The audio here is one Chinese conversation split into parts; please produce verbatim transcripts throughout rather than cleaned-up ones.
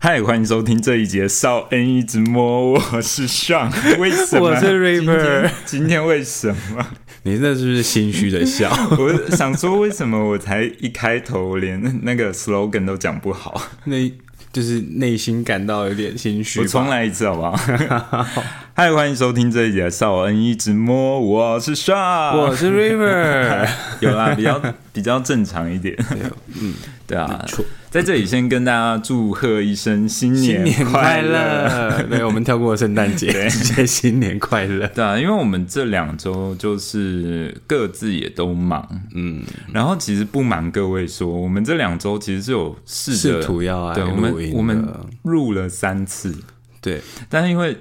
嗨，欢迎收听这一集的少恩一直摸，我是 Sean， 为什么？我是 River， 今, 今天为什么？你那是不是心虚的笑？我想说，为什么我才一开头连那个 slogan 都讲不好？那就是内心感到有点心虚。我重来一次好不好？嗨，欢迎收听这一集的少恩一直摸，我是 Sean， 我是 River。有啦，比较比较正常一点。对，嗯，对啊。在这里先跟大家祝贺一声新年快乐，对，我们跳过圣诞节，直接新年快乐。对啊，因为我们这两周就是各自也都忙，嗯，然后其实不瞒各位说，我们这两周其实是有试着试图要来录音的，我们录了三次，对，但是因为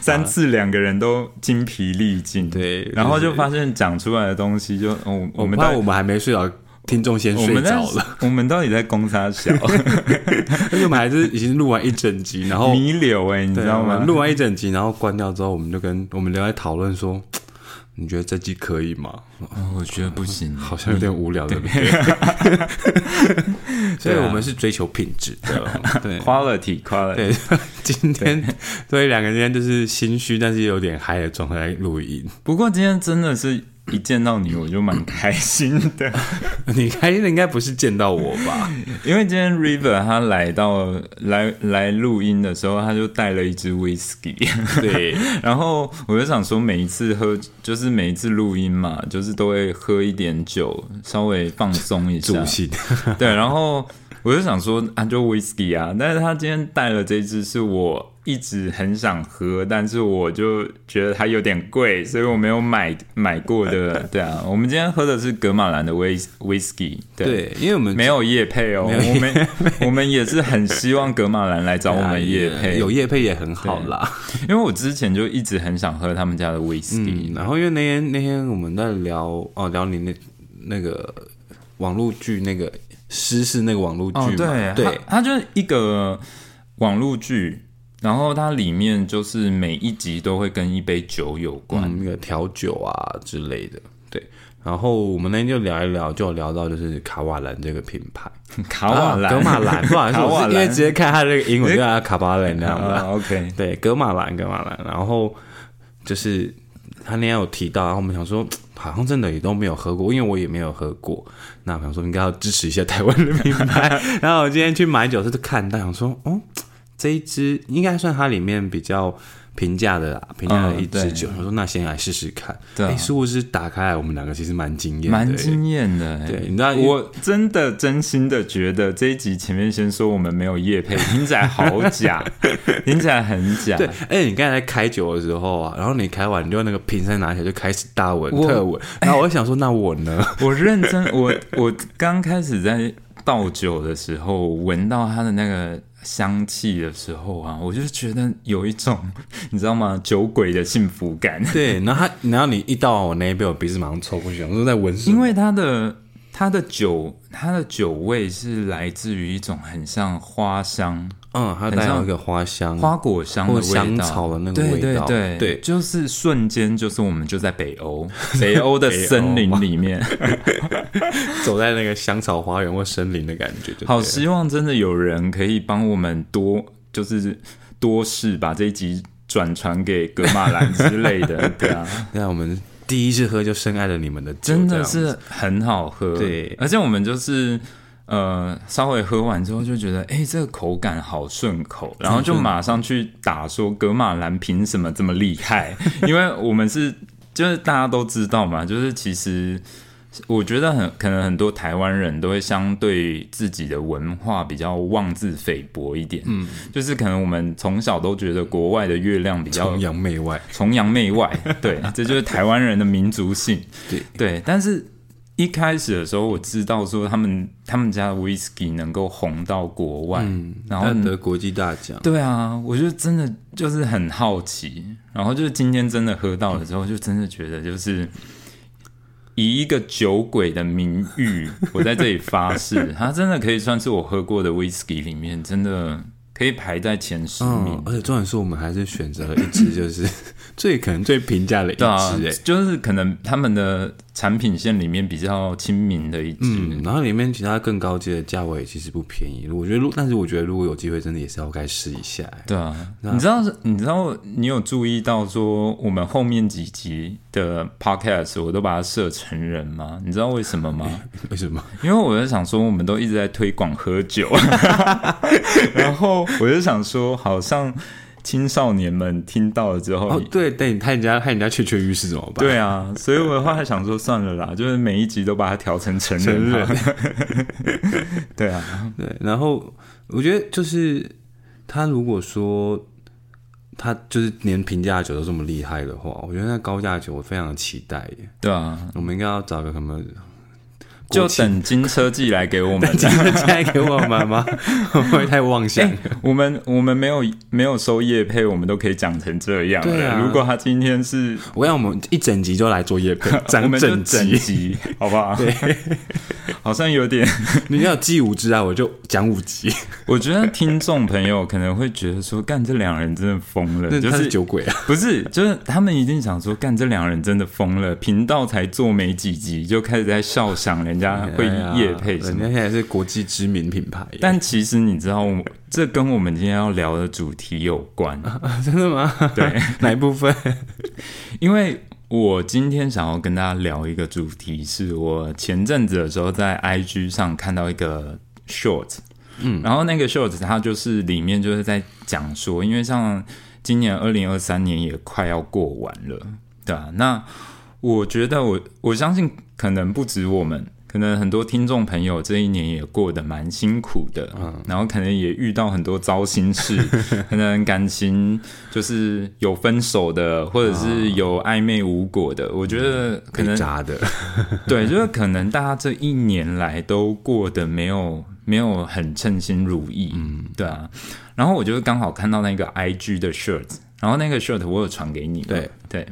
三次两个人都精疲力尽，对，然后就发现讲出来的东西就，哦，我们怕我们还没睡着。听众先睡着了，我们到底在攻啥小？而且我们还是已经录完一整集，然后弥留哎、欸，你知道吗？录完一整集，然后关掉之后，我们就跟我们留在讨论说，你觉得这集可以吗？哦、我觉得不行，好像有点无聊，对不对？所以我们是追求品质的，对 ，quality quality。对，今天所以两个今天就是心虚，但是有点嗨的状态来录音。不过今天真的是。一见到你我就蛮开心的你开心的应该不是见到我吧因为今天 River 他来到来来录音的时候他就带了一支 Whisky 对然后我就想说每一次喝就是每一次录音嘛就是都会喝一点酒稍微放松一下助兴对然后我就想说啊就 Whisky 啊但是他今天带了这支是我一直很想喝，但是我就觉得它有点贵，所以我没有买买过的。对啊，我们今天喝的是格马兰的 Whisky 对，因为我们没有业配哦，我们我们也是很希望格马兰来找我们业配，有业配也很好啦。因为我之前就一直很想喝他们家的 Whisky、嗯、然后因为那天那天我们在聊哦聊你那那个网络剧那个诗是那个网络剧嘛，哦、对，对它，它就是一个网络剧。然后它里面就是每一集都会跟一杯酒有关、嗯、那个调酒啊之类的对然后我们那天就聊一聊就聊到就是卡瓦兰这个品牌卡瓦兰、啊、格马兰不好意思我是因为直接看它这个英文就叫它卡巴兰那样的、嗯、OK 对格马兰格马兰然后就是他那天有提到然后我们想说好像真的也都没有喝过因为我也没有喝过那我想说应该要支持一下台湾的品牌然后我今天去买酒是看到想说哦这一支应该算它里面比较平价的啦，平价的一支酒。我、嗯、说那先来试试看。对，哎，殊不知打开来，我们两个其实蛮惊艳的，蛮惊艳的。对，你知道，我真的真心的觉得这一集前面先说我们没有业配，听起来好假，听起来很假。对，而且你刚才在开酒的时候啊，然后你开完你就那个瓶塞拿起来就开始大闻特闻，然后我就想说那我呢？我认真，我我刚开始在倒酒的时候闻到它的那个。香气的时候啊，我就觉得有一种你知道吗？酒鬼的幸福感。对，然后他，然后你一到我那一杯，我鼻子马上抽过去，我说在闻什么？因为它的它的酒，它的酒味是来自于一种很像花香，嗯，它带有一个花香、花果香的味道、或香草的那个味道，对对 对, 对，就是瞬间，就是我们就在北欧，北欧的森林里面。走在那个香草花园或森林的感觉就，好希望真的有人可以帮我们多，就是多试把这一集转传给格马兰之类的，对啊。那我们第一次喝就深爱了你们的酒，真的是很好喝，对。而且我们就是呃稍微喝完之后就觉得，哎、欸，这个口感好顺口，然后就马上去打说格马兰凭什么这么厉害？因为我们是就是大家都知道嘛，就是其实。我觉得很可能很多台湾人都会相对自己的文化比较妄自菲薄一点、嗯、就是可能我们从小都觉得国外的月亮比较崇洋媚外崇洋媚外对这就是台湾人的民族性 对, 对但是一开始的时候我知道说他们他们家的 Whisky 能够红到国外、嗯、然后得国际大奖对啊我就真的就是很好奇然后就是今天真的喝到了之后就真的觉得就是以一个酒鬼的名誉，我在这里发誓，它真的可以算是我喝过的 whisky 里面真的可以排在前十名、嗯、而且重点是我们还是选择了一支就是最可能最平价的一支、欸啊、就是可能他们的产品线里面比较亲民的一支、嗯、然后里面其他更高阶的价位其实不便宜，我觉得但是我觉得如果有机会真的也是要该试一下、欸、对啊，你知道你知道你有注意到说我们后面几集的 podcast 我都把它设成人吗？你知道为什么吗？为什么？因为我在想说我们都一直在推广喝酒然后我就想说好像青少年们听到了之后、哦、对对，你害人家害人家雀雀欲试怎么办？对啊，所以我的话还想说算了啦就是每一集都把它调成成人了对啊对，然后我觉得就是他如果说他就是连平价酒都这么厉害的话，我觉得那高价酒我非常的期待耶。对啊，我们应该要找个什么就等金车寄来给我们金车寄来给我们吗？会不会太妄想了、欸、我们我们没有没有收业配我们都可以讲成这样了。对啊，如果他今天是我要我们一整集就来做业配我们就整集好不好？对，好像有点你要记五支啊我就讲五集我觉得听众朋友可能会觉得说干这两人真的疯了，就是他是酒鬼啊，不是就是他们一定想说干这两人真的疯了，频道才做没几集就开始在笑想人人家会业配什么、哎、人家现在是国际知名品牌，但其实你知道我这跟我们今天要聊的主题有关、啊啊、真的吗？对哪一部分？因为我今天想要跟大家聊一个主题是我前阵子的时候在 I G 上看到一个 short、嗯、然后那个 short 它就是里面就是在讲说因为像今年二零二三年也快要过完了，对啊，那我觉得我我相信可能不止我们，可能很多听众朋友这一年也过得蛮辛苦的、嗯、然后可能也遇到很多糟心事可能感情就是有分手的或者是有暧昧无果的、嗯、我觉得可能渣的对，就是可能大家这一年来都过得没有没有很称心如意、嗯、对啊，然后我就刚好看到那个 I G 的 shirt， 然后那个 shirt 我有传给你，对对，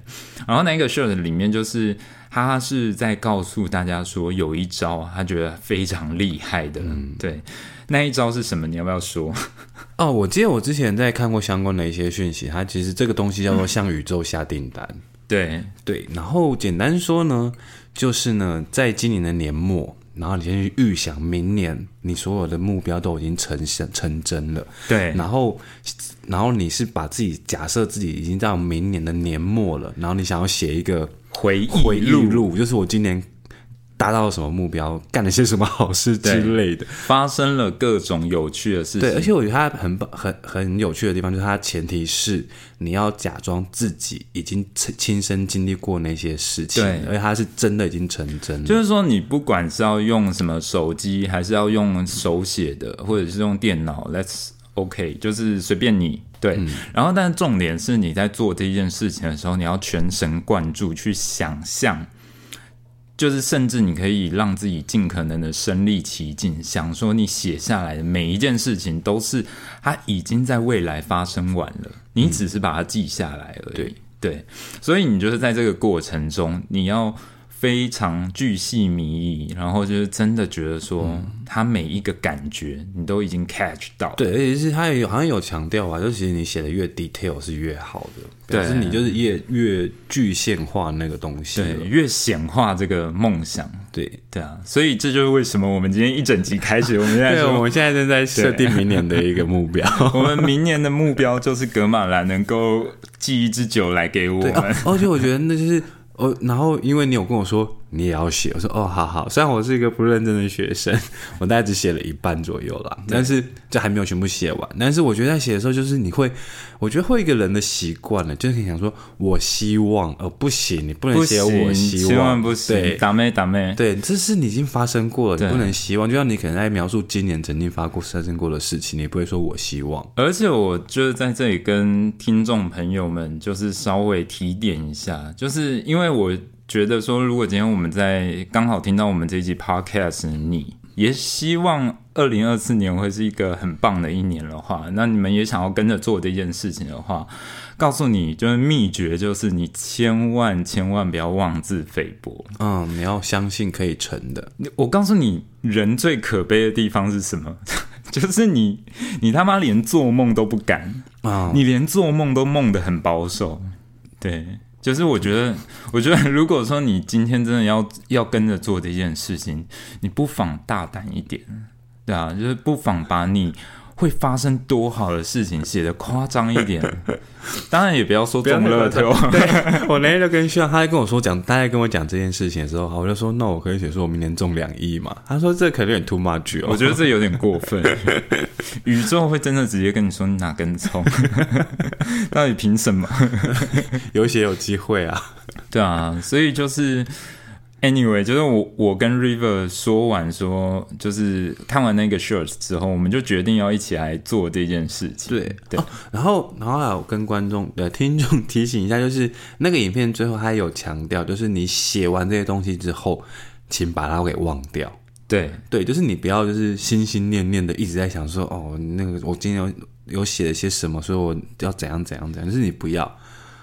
然后那个 shirt 里面就是他是在告诉大家说有一招他觉得非常厉害的、嗯、对，那一招是什么？你要不要说？哦，我记得我之前在看过相关的一些讯息，他其实这个东西叫做向宇宙下订单、嗯、对对，然后简单说呢就是呢在今年的年末，然后你先去预想明年你所有的目标都已经 成, 成真了，对，然后然后你是把自己假设自己已经到明年的年末了，然后你想要写一个回忆录，回忆录就是我今年达到了什么目标，干了些什么好事之类的，发生了各种有趣的事情。对，而且我觉得它 很, 很, 很有趣的地方就是它前提是你要假装自己已经亲身经历过那些事情，对，而且它是真的已经成真了。就是说你不管是要用什么手机还是要用手写的或者是用电脑 that's OK， 就是随便你，对、嗯、然后但重点是你在做这件事情的时候你要全神贯注去想象，就是甚至你可以让自己尽可能的身临其境，想说你写下来的每一件事情都是它已经在未来发生完了，你只是把它记下来而已、嗯、对, 对，所以你就是在这个过程中你要非常巨细靡遗，然后就是真的觉得说他、嗯、每一个感觉你都已经 catch 到了。对，而且是他有好像有强调吧，就其实你写的越 detail 是越好的，表示你就是越越具现化那个东西，对，越显化这个梦想。对对啊，所以这就是为什么我们今天一整集开始我们现在对，我们现在正在设定明年的一个目标我们明年的目标就是格马兰能够寄一支酒来给我们、啊、而且我觉得那就是哦，然后因为你有跟我说你也要写，我说哦好好，虽然我是一个不认真的学生，我大概只写了一半左右啦，但是这还没有全部写完，但是我觉得在写的时候就是你会我觉得会一个人的习惯了，就是你想说我希望呃，不行你不能写我希望，希望不行，对，打妹打妹，对，这是你已经发生过了，你不能希望，就像你可能在描述今年曾经发生过的事情你不会说我希望。而且我就是在这里跟听众朋友们就是稍微提点一下，就是因为因为我觉得说如果今天我们在刚好听到我们这一集 podcast 你也希望二零二四年会是一个很棒的一年的话，那你们也想要跟着做这件事情的话，告诉你就是秘诀就是你千万千万不要妄自菲薄，嗯，你要相信可以成的。我告诉你人最可悲的地方是什么就是你你他妈连做梦都不敢、哦、你连做梦都梦得很保守。对，就是我觉得我觉得如果说你今天真的要要跟着做这件事情，你不妨大胆一点，对啊，就是不妨把你会发生多好的事情写得夸张一点，当然也不要说中乐透。对，我那天就跟Sean，他在跟我说讲，大家跟我讲这件事情的时候，我就说那我可以写说我明年中两亿嘛？他说这可能有点 too much 哦，我觉得这有点过分。宇宙会真的直接跟你说你哪根葱？到底凭什么？有写有机会啊？对啊，所以就是。Anyway， 就是 我, 我跟 River 说完说，就是看完那个 shorts 之后，我们就决定要一起来做这件事情。对对、哦，然后然后还有跟观众、呃、听众提醒一下，就是那个影片最后他有强调，就是你写完这些东西之后，请把它给忘掉。对对，就是你不要就是心心念念的一直在想说，哦，那个我今天有有写了些什么，所以我要怎样怎样怎样，就是你不要。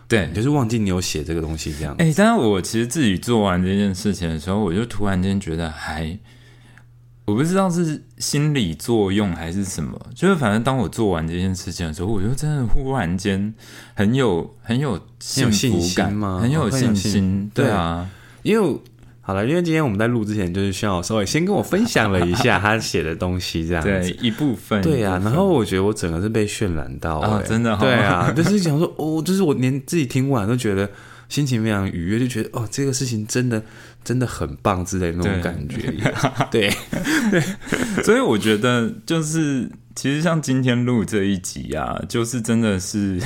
对，就是忘记你有写这个东西这样。哎、欸，但是我其实自己做完这件事情的时候，我就突然间觉得还，我不知道是心理作用还是什么，就是反正当我做完这件事情的时候，我就真的忽然间很有很有幸福感吗？很有信心，对啊，因为好了，因为今天我们在录之前，就是需要稍微先跟我分享了一下他写的东西，这样子对一部分。对啊，然后我觉得我整个是被渲染到、欸哦、真的、哦、对啊，就是想说哦，就是我连自己听完都觉得心情非常愉悦，就觉得哦，这个事情真的真的很棒之类的那种感觉。对 对, 对，所以我觉得就是其实像今天录这一集啊，就是真的是。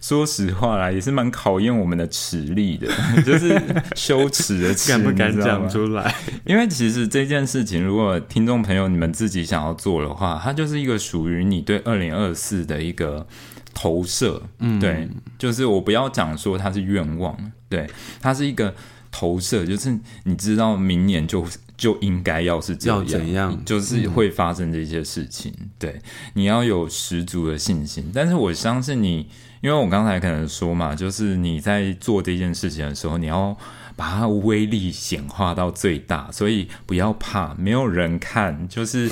说实话啦，也是蛮考验我们的齿力的，就是羞耻的齿，敢不敢讲出来？因为其实这件事情，如果听众朋友你们自己想要做的话，它就是一个属于你对二零二四的一个投射。嗯，对，就是我不要讲说它是愿望，对，它是一个投射，就是你知道明年就就应该要是这样，要怎样就是会发生这些事情、嗯、对，你要有十足的信心。但是我相信你，因为我刚才可能说嘛，就是你在做这件事情的时候，你要把它威力显化到最大，所以不要怕，没有人看，就是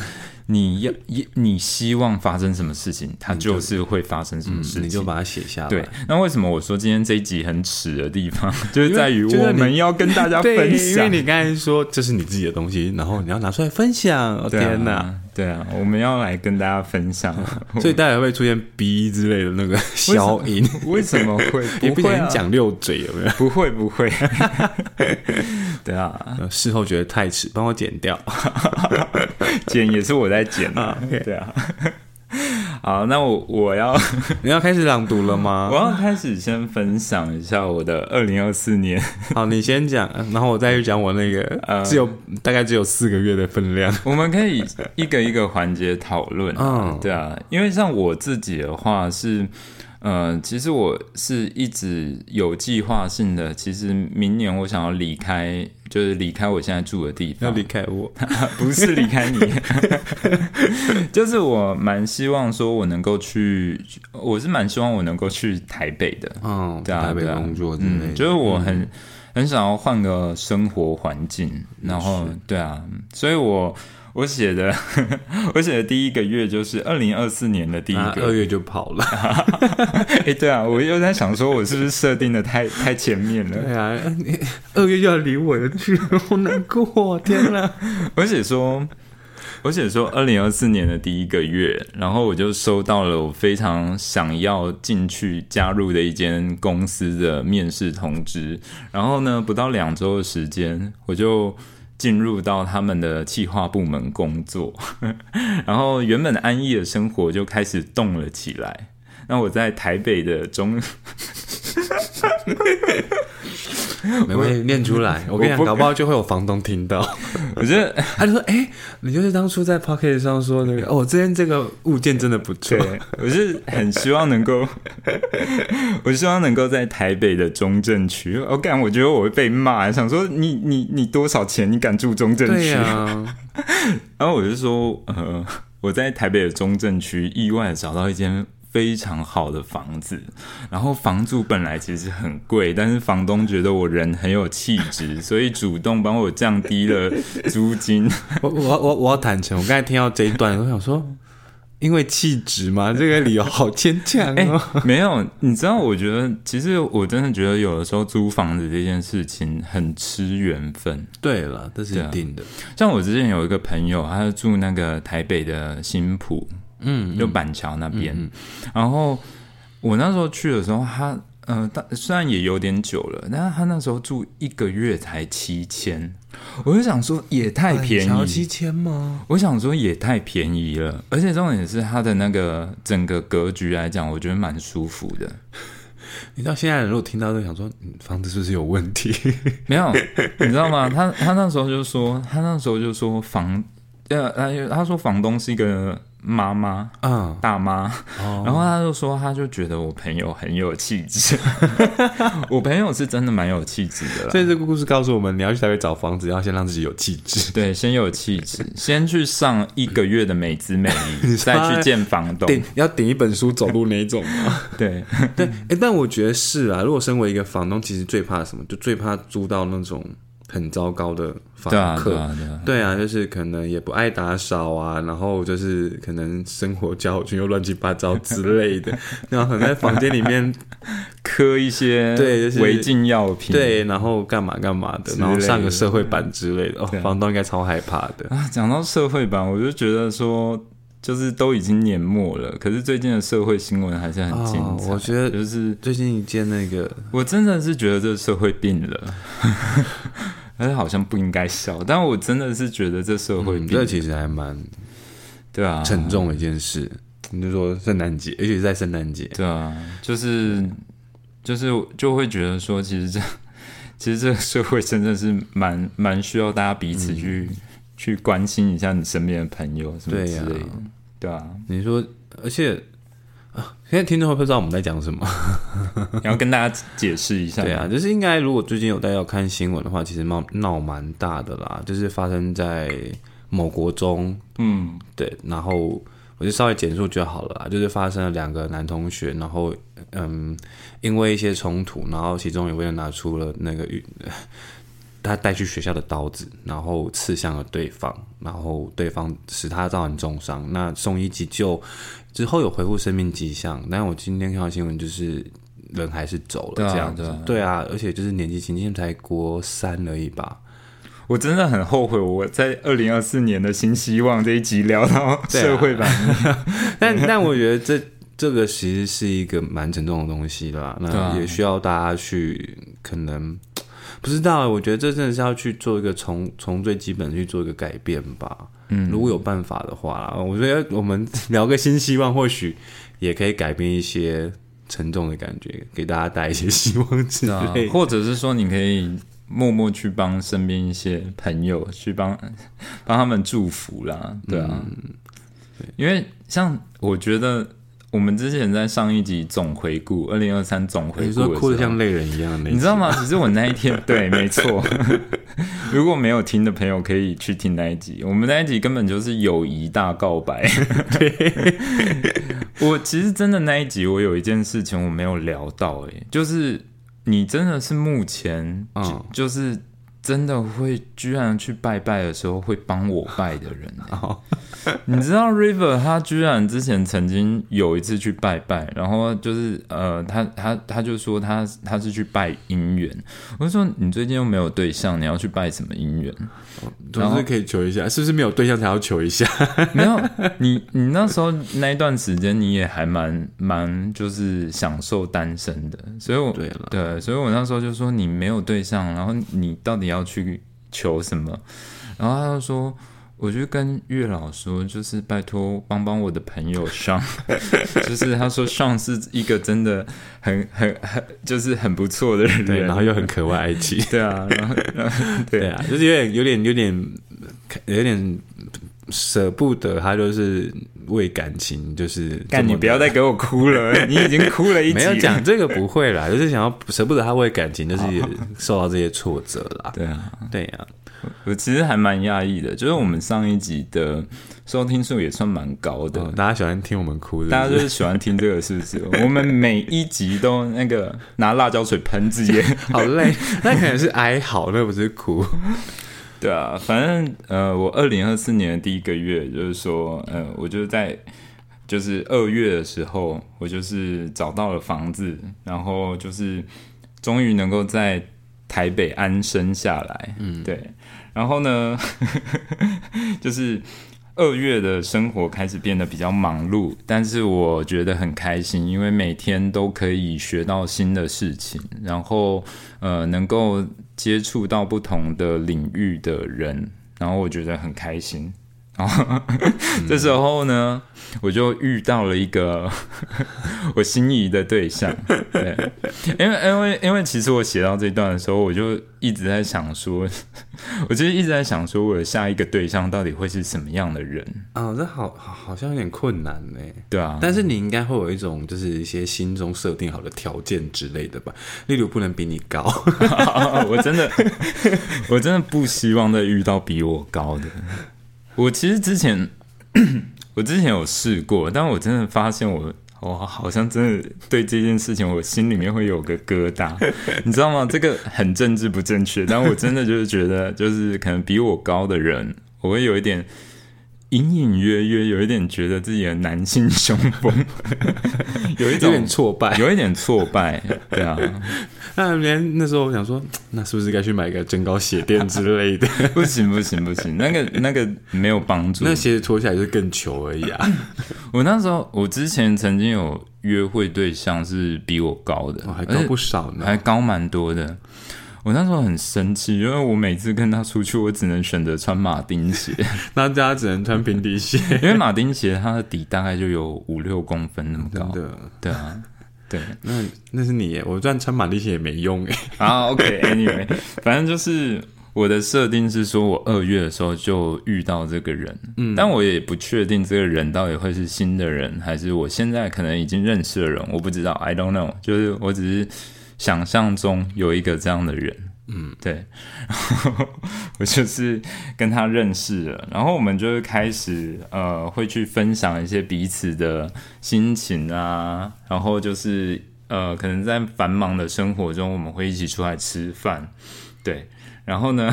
你要你希望发生什么事情，它就是会发生什么事情，你就把它写下来。对，那为什么我说今天这一集很耻的地方，就是在于我们要跟大家分享，因为你刚才说这是你自己的东西，然后你要拿出来分享。哦天哪，对啊，我们要来跟大家分享，所以大家会出现 B 之类的那个消音，为什么会？也不想讲六嘴有没有？不会不会。对啊，事后觉得太迟，帮我剪掉。剪也是我在剪的、啊 okay. 对啊。好，那我我要你要开始朗读了吗？我要开始先分享一下我的二零二四年。好，你先讲，然后我再去讲我那个、呃、只有大概只有四个月的分量。我们可以一个一个环节讨论。嗯，对啊，因为像我自己的话是。呃，其实我是一直有计划性的，其实明年我想要离开，就是离开我现在住的地方。要离开我？不是离开你。就是我蛮希望说我能够去，我是蛮希望我能够去台北的。嗯、哦，对啊，台北工作之类的、嗯。就是我很、嗯、很想要换个生活环境，然后对啊，所以我。我写的，我写的第一个月就是二零二四年的第一个、啊、二月就跑了。哎、欸，对啊，我又在想说，我是不是设定的太太前面了？对啊，二月就要离我而去，好难过、啊，天哪！我写说，我写说二零二四年的第一个月，然后我就收到了我非常想要进去加入的一间公司的面试通知，然后呢，不到两周的时间，我就。进入到他们的企划部门工作，然后原本安逸的生活就开始动了起来。那我在台北的中，没问题，念出来。我跟你讲，搞不好就会有房东听到。我觉得他就说：“哎、欸，你就是当初在 Podcast 上说那个哦，这件这个物件真的不错。”我是很希望能够，我希望能够在台北的中正区。我、哦、干，我觉得我会被骂，想说你你你多少钱，你敢住中正区？啊、然后我就说，呃，我在台北的中正区意外的找到一间。非常好的房子，然后房租本来其实很贵，但是房东觉得我人很有气质，所以主动帮我降低了租金。我我我我要坦诚，我刚才听到这一段，我想说。因为气质嘛，这个理由好牵强哦、欸。没有，你知道，我觉得其实我真的觉得有的时候租房子这件事情很吃缘分。对了，这是一定的。像我之前有一个朋友，他就住那个台北的新埔，嗯，就板桥那边、嗯嗯。然后我那时候去的时候，他呃，虽然也有点久了，但是他那时候住一个月才七千。我就想说也太便宜，七千吗？我想说也太便宜了，而且重点是它的那个整个格局来讲，我觉得蛮舒服的。你知道现在如果听到就想说，房子是不是有问题？没有，你知道吗？他他那时候就说，他那时候就说房，呃，他说房东是一个。妈妈、嗯、大妈、哦、然后他就说他就觉得我朋友很有气质我朋友是真的蛮有气质的啦，所以这个故事告诉我们，你要去台北找房子要先让自己有气质，对，先有气质先去上一个月的美姿美仪再去见房东，顶要顶一本书走路那一种吗对对、欸，但我觉得是啊，如果身为一个房东，其实最怕什么，就最怕租到那种很糟糕的房客，对 啊, 对, 啊 对, 啊对啊，就是可能也不爱打扫啊，然后就是可能生活交友圈又乱七八糟之类的，然后可能在房间里面磕一些对违禁药品，对，然后干嘛干嘛的，然后上个社会版之类的，哦，房东应该超害怕的啊。讲到社会版，我就觉得说。就是都已经年末了，可是最近的社会新闻还是很精彩、哦、我觉得就是最近一件那个，我真的是觉得这社会病了但是好像不应该笑，但我真的是觉得这社会病了、嗯、这其实还蛮对啊沉重的一件事、啊、你就说圣诞节，尤其是在圣诞节，对啊，就是就是就会觉得说其实这其实这个社会真的是蛮蛮需要大家彼此去、嗯去关心一下你身边的朋友什么之类的，对 啊, 对啊你说，而且、啊、现在听众会不知道我们在讲什么你要跟大家解释一下对啊，就是应该如果最近有大家要看新闻的话，其实闹蛮大的啦，就是发生在某国中，嗯，对，然后我就稍微简述就好了啦，就是发生了两个男同学，然后嗯，因为一些冲突，然后其中有位拿出了那个他带去学校的刀子，然后刺向了对方，然后对方使他造成重伤，那送医急救之后有恢复生命迹象，但我今天看到新闻就是人还是走了这样子，对 啊, 对 啊, 对啊而且就是年纪轻轻才国三而已吧。我真的很后悔我在二零二四年的新希望这一集聊到社会版、啊、但, 但我觉得这这个其实是一个蛮沉重的东西啦，那也需要大家去可能不知道，我觉得这真的是要去做一个从从最基本去做一个改变吧。嗯，如果有办法的话，我觉得我们聊个新希望，或许也可以改变一些沉重的感觉，给大家带一些希望之类的、啊。或者是说，你可以默默去帮身边一些朋友，去帮帮他们祝福啦，对啊、嗯对。因为像我觉得。我们之前在上一集总回顾二零二三总回顾的时候，你说哭得像泪人一样的，你知道吗？其实我那一天对没错如果没有听的朋友可以去听那一集，我们那一集根本就是友谊大告白对，我其实真的那一集我有一件事情我没有聊到、欸、就是你真的是目前、嗯、就是真的会居然去拜拜的时候会帮我拜的人、欸、你知道 River 他居然之前曾经有一次去拜拜，然后就是呃，他他他就说他他是去拜姻缘，我就说你最近又没有对象，你要去拜什么姻缘？总是可以求一下，是不是没有对象才要求一下？没有，你你那时候那一段时间你也还蛮蛮就是享受单身的，所以我 对, 对，所以我那时候就说你没有对象，然后你到底要要去求什么？然后他就说，我就跟月老说，就是拜托帮帮我的朋友 Sean 就是他说 Sean 是一个真的很很很就是很不错的人，对，然后又很渴望爱情，对啊，然后然后 对, 对啊，就是有点有点有点有点舍不得，他就是为感情就是干，你不要再给我哭了你已经哭了一集了，没有讲这个不会啦，就是想要舍不得他为感情就是受到这些挫折啦对啊对啊我其实还蛮讶异的，就是我们上一集的收听数也算蛮高的、哦、大家喜欢听我们哭是不是，大家就是喜欢听这个是不是我们每一集都那个拿辣椒水喷自己好累，那可能是哀嚎，那不是哭对啊，反正呃，我二零二四年的第一个月就是说呃，我就在就是二月的时候我就是找到了房子，然后就是终于能够在台北安身下来、嗯、对，然后呢就是二月的生活开始变得比较忙碌，但是我觉得很开心，因为每天都可以学到新的事情，然后呃能够接触到不同的领域的人，然后我觉得很开心。这时候呢我就遇到了一个我心仪的对象，对，因为因为因为其实我写到这段的时候我就一直在想说我其实一直在想说我的下一个对象到底会是什么样的人啊、哦、这好好像有点困难耶。对啊，但是你应该会有一种就是一些心中设定好的条件之类的吧，例如不能比你高我真的我真的不希望再遇到比我高的。我其实之前我之前有试过，但我真的发现我我好像真的对这件事情我心里面会有个疙瘩你知道吗，这个很政治不正确，但我真的就是觉得就是可能比我高的人我会有一点隐隐约约有一点觉得自己的男性雄风有一种有点挫败，有一点挫败对啊那连那时候我想说那是不是该去买个增高鞋垫之类的不行不行不行，那个那个没有帮助，那鞋子脱下来就更糗而已啊我那时候我之前曾经有约会对象是比我高的、哦、还高不少呢，还高蛮多的。我那时候很生气，因为我每次跟他出去我只能选择穿马丁鞋那大家只能穿平底鞋因为马丁鞋它的底大概就有五六公分那么高，真的对啊对，那那是你耶，我就算穿马丁鞋也没用耶啊 OK anyway 反正就是我的设定是说我二月的时候就遇到这个人、嗯、但我也不确定这个人到底会是新的人还是我现在可能已经认识的人，我不知道 I don't know， 就是我只是想象中有一个这样的人，嗯，对，然后我就是跟他认识了，然后我们就开始呃，会去分享一些彼此的心情啊，然后就是呃，可能在繁忙的生活中，我们会一起出来吃饭，对，然后呢，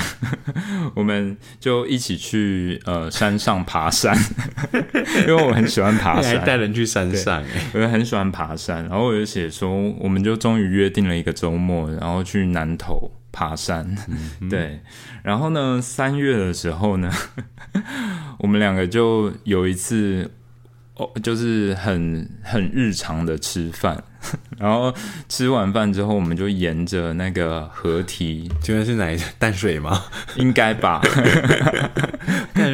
我们就一起去呃山上爬山，因为我很喜欢爬山，你还带人去山上，我很喜欢爬山，然后我就写说，我们就终于约定了一个周末，然后去南投爬山、嗯、对，然后呢三月的时候呢我们两个就有一次、哦、就是很很日常的吃饭，然后吃完饭之后我们就沿着那个河堤，请问是哪一家淡水吗？应该吧淡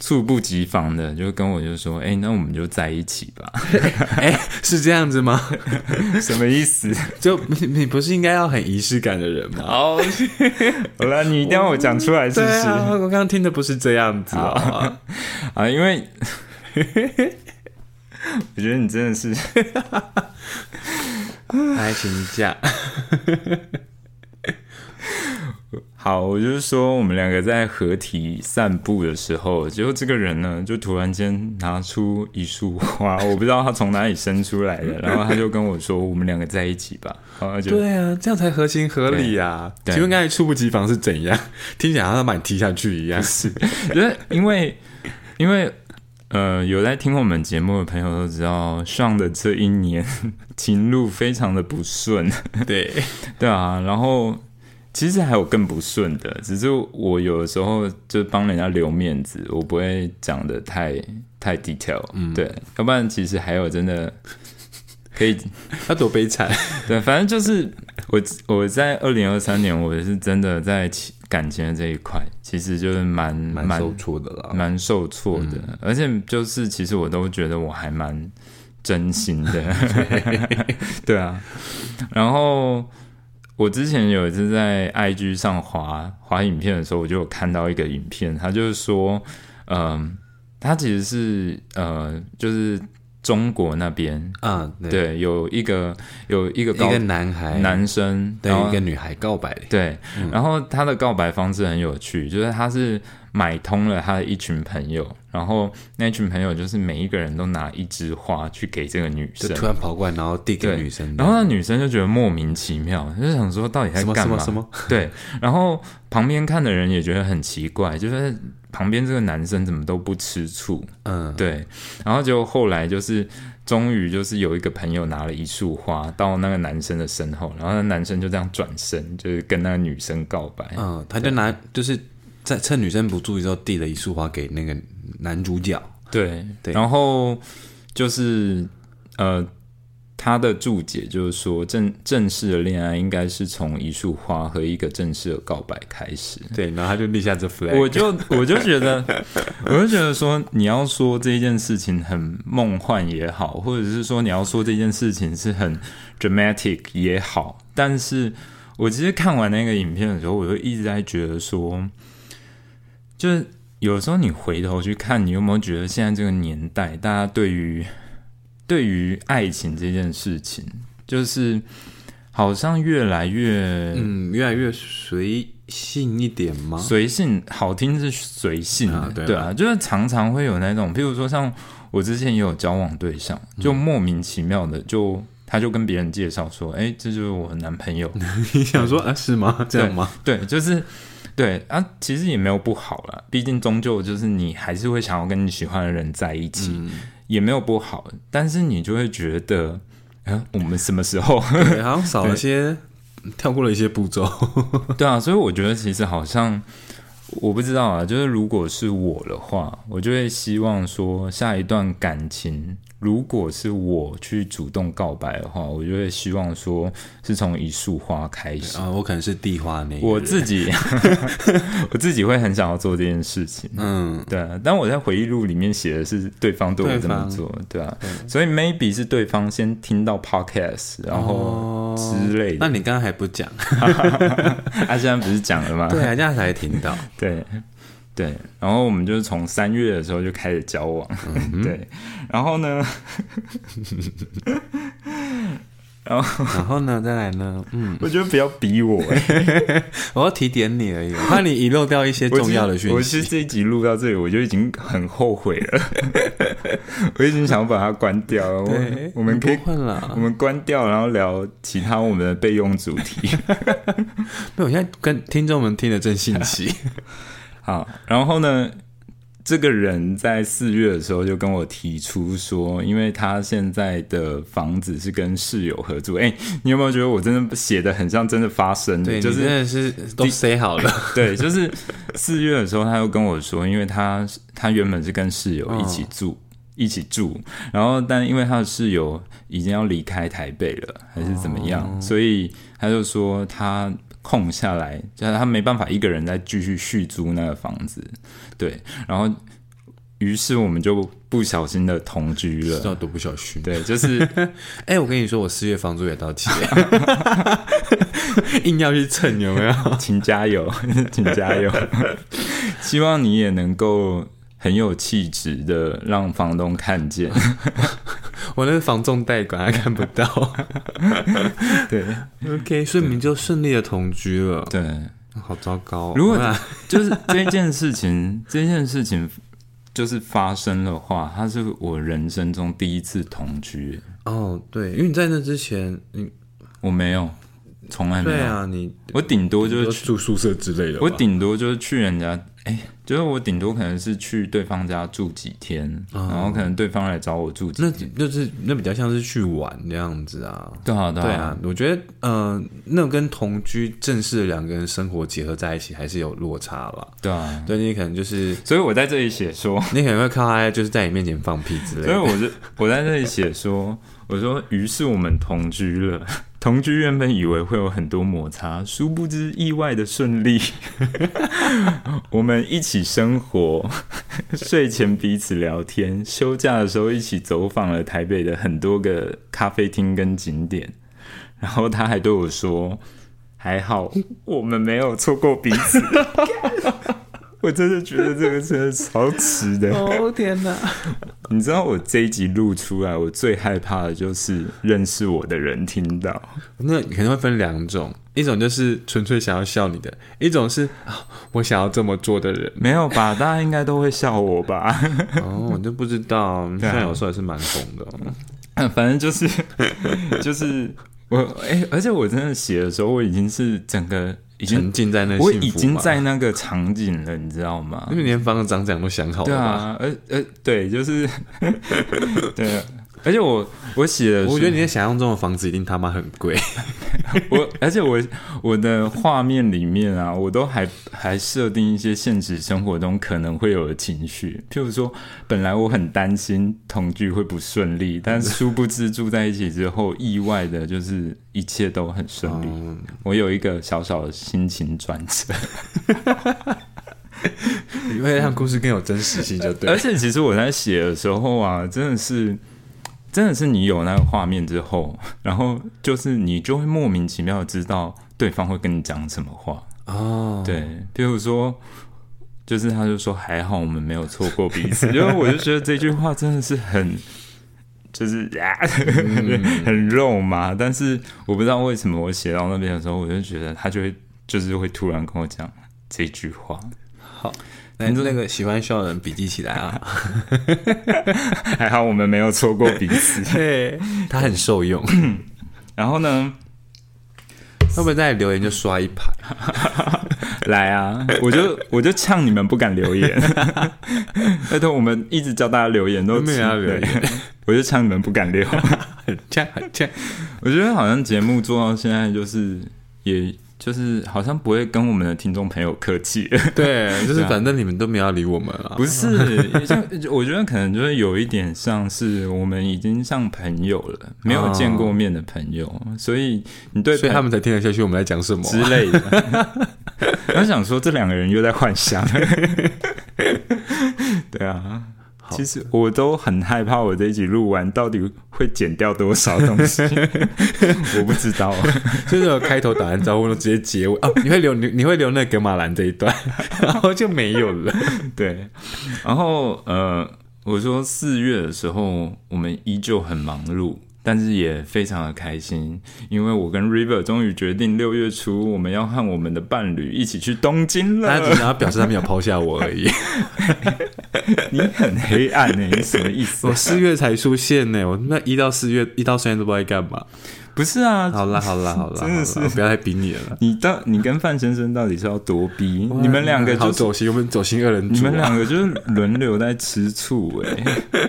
猝不及防的就跟我就说哎、欸，那我们就在一起吧哎、欸，是这样子吗什么意思，就 你, 你不是应该要很仪式感的人吗？哦，好了，你一定要我讲出来是不是、啊、我刚刚听的不是这样子、哦、啊，因为我觉得你真的是来请假好，我就是说我们两个在河堤散步的时候，结果这个人呢就突然间拿出一束花，我不知道他从哪里生出来的然后他就跟我说我们两个在一起吧，对啊，这样才合情合理啊。请问刚才猝不及防是怎样？听起来好像把你踢下去一样是因为因为呃，有在听我们节目的朋友都知道 Sean 的这一年情路非常的不顺，对对啊，然后其实还有更不顺的，只是我有的时候就帮人家留面子，我不会讲的太太 detail、嗯、对，要不然其实还有真的可以要多悲惨对，反正就是我我在二零二三年我是真的在感情的这一块其实就是蛮蛮受挫的啦，蛮受挫的、嗯、而且就是其实我都觉得我还蛮真心的对啊，然后我之前有一次在 I G 上滑滑影片的时候，我就有看到一个影片，他就是说，嗯、呃，他其实是呃，就是中国那边，嗯，对，对有一个有一个高一个男孩男生对一个女孩告白，对、嗯，然后他的告白方式很有趣，就是他是买通了他的一群朋友，然后那群朋友就是每一个人都拿一枝花去给这个女生，就突然跑过来然后递给女生，然后那女生就觉得莫名其妙，就想说到底在干嘛？什么什么什么？对，然后旁边看的人也觉得很奇怪，就是旁边这个男生怎么都不吃醋，嗯，对，然后就后来就是终于就是有一个朋友拿了一束花到那个男生的身后，然后那男生就这样转身，就是跟那个女生告白，嗯，他就拿就是在趁女生不注意之后递了一束花给那个男主角，对，对，然后就是呃。他的注解就是说 正, 正式的恋爱应该是从一束花和一个正式的告白开始，对，然后他就立下这 flag， 我就我就觉得我就觉得说你要说这件事情很梦幻也好，或者是说你要说这件事情是很 dramatic 也好，但是我其实看完那个影片的时候，我就一直在觉得说，就是有时候你回头去看，你有没有觉得现在这个年代大家对于对于爱情这件事情，就是好像越来越嗯，越来越随性一点吗？随性，好听是随性、啊对啊，对啊，就是常常会有那种，譬如说像我之前也有交往对象，就莫名其妙的就、嗯、他就跟别人介绍说，哎，这就是我男朋友。你想说啊，是吗？这样吗？对，对就是。对啊，其实也没有不好啦，毕竟终究就是你还是会想要跟你喜欢的人在一起、嗯、也没有不好，但是你就会觉得、啊、我们什么时候对好像少了些跳过了一些步骤对啊，所以我觉得其实好像我不知道啊，就是如果是我的话，我就会希望说下一段感情如果是我去主动告白的话，我就会希望说是从一束花开始、啊、我可能是地花那一个人，我自己我自己会很想要做这件事情，嗯，对啊，但我在回忆录里面写的是对方对我这么做，对啊，对，所以 maybe 是对方先听到 podcast 然后之类的、哦、那你刚刚还不讲啊，现在不是讲了吗？对啊，现在才听到，对对，然后我们就是从三月的时候就开始交往，嗯、对，然后呢，然后然后呢，再来呢，嗯，我觉得不要逼我、欸，我要提点你而已，怕你遗漏掉一些重要的讯息。我是这一集录到这里，我就已经很后悔了，我已经想把它关掉了。我, 我们可以换了，我们关掉，然后聊其他我们的备用主题。没有，我现在跟听众们听得正兴起。好，然后呢，这个人在四月的时候就跟我提出说，因为他现在的房子是跟室友合住。哎，你有没有觉得我真的写得很像真的发生的？对，就是真的是都 say 好了。对，就是四月的时候，他又跟我说，因为他他原本是跟室友一起住。哦一起住，然后但因为他的室友已经要离开台北了还是怎么样、哦、所以他就说他空下来，就是他没办法一个人再继续续租那个房子，对，然后于是我们就不小心的同居了，知道多不小心，对，就是哎、欸，我跟你说我四月房租也到期了硬要去蹭，有没有？请加油请加油希望你也能够很有气质的让房东看见我那是房仲贷款还看不到对 OK， 所以你就顺利的同居了，对，好糟糕、哦、如果就是这件事情这件事情就是发生的话，它是我人生中第一次同居哦，对，因为你在那之前你我没有从来没有，对啊，你我顶多就是住宿舍之类的，我顶多就是去人家哎，就是我顶多可能是去对方家住几天、哦、然后可能对方来找我住几天，那就是那比较像是去玩这样子啊，对啊对 啊, 对啊，我觉得呃，那跟同居正式的两个人生活结合在一起还是有落差吧，对啊，对，你可能就是所以我在这里写说你可能会靠他就是在你面前放屁之类的，所以 我, 我在这里写说我说于是我们同居了，同居原本以为会有很多摩擦，殊不知意外的顺利我们一起生活睡前彼此聊天，休假的时候一起走访了台北的很多个咖啡厅跟景点，然后他还对我说还好我们没有错过彼此。我真的觉得这个真的超值的。哦天哪！你知道我这一集录出来，我最害怕的就是认识我的人听到。那可能会分两种，一种就是纯粹想要笑你的，一种是、啊、我想要这么做的人。没有吧？大家应该都会笑我吧？哦，我就不知道。虽然有时候还是蛮红的、哦啊，反正就是就是我哎、欸，而且我真的写的时候，我已经是整个。已经沉浸在那幸福，我已经在那个场景了，你知道吗？因为连方的长讲都想好了。对啊，呃呃，对，就是，对、啊。而且我我写的，我觉得你在想象中的房子一定他妈很贵。我而且我我的画面里面啊，我都还还设定一些现实生活中可能会有的情绪，譬如说，本来我很担心同居会不顺利，但殊不知住在一起之后，意外的就是一切都很顺利。嗯、我有一个小小的心情转折。你会让故事更有真实性，就对了。而且其实我在写的时候啊，真的是。真的是你有那个画面之后，然后就是你就会莫名其妙的知道对方会跟你讲什么话哦。Oh. 对，比如说，就是他就说还好我们没有错过彼此，因为我就觉得这句话真的是很，就是、啊、很肉麻。但是我不知道为什么我写到那边的时候，我就觉得他就会就是会突然跟我讲这句话。好。那那个喜欢笑的人笔记起来啊！还好我们没有错过彼此。对，他很受用。然后呢，会不会在留言就刷一排？来啊，我就我就呛你们不敢留言。拜托，我们一直教大家留言都没有要留言，我就呛你们不敢留。很呛很呛。我觉得好像节目做到现在就是也。就是好像不会跟我们的听众朋友客气，对，就是反正你们都没有要理我们了。不是，我觉得可能就是有一点像是我们已经像朋友了，没有见过面的朋友，哦、所以你对，所以他们才听得下去我们在讲什么、啊、之类的。我想说这两个人又在幻想。对啊，其实我都很害怕，我这一集录完到底会剪掉多少东西，我不知道。就是开头打完招呼，直接结尾、哦、你会留 你, 你会留那格马兰这一段，然后就没有了。对，然后呃，我说四月的时候，我们依旧很忙碌，但是也非常的开心，因为我跟 River 终于决定六月初我们要和我们的伴侣一起去东京了。他只想要表示他没有抛下我而已。你很黑暗耶、欸、你什么意思、啊、我四月才出现耶、欸、我那一到四月一到三月都不知道在干嘛。不是啊，好啦好啦好啦，真的是不要再逼你了。你到你跟范先生到底是要多逼？你们两个就是、好走心，我们走心二人组、啊。你们两个就是轮流在吃醋哎、欸，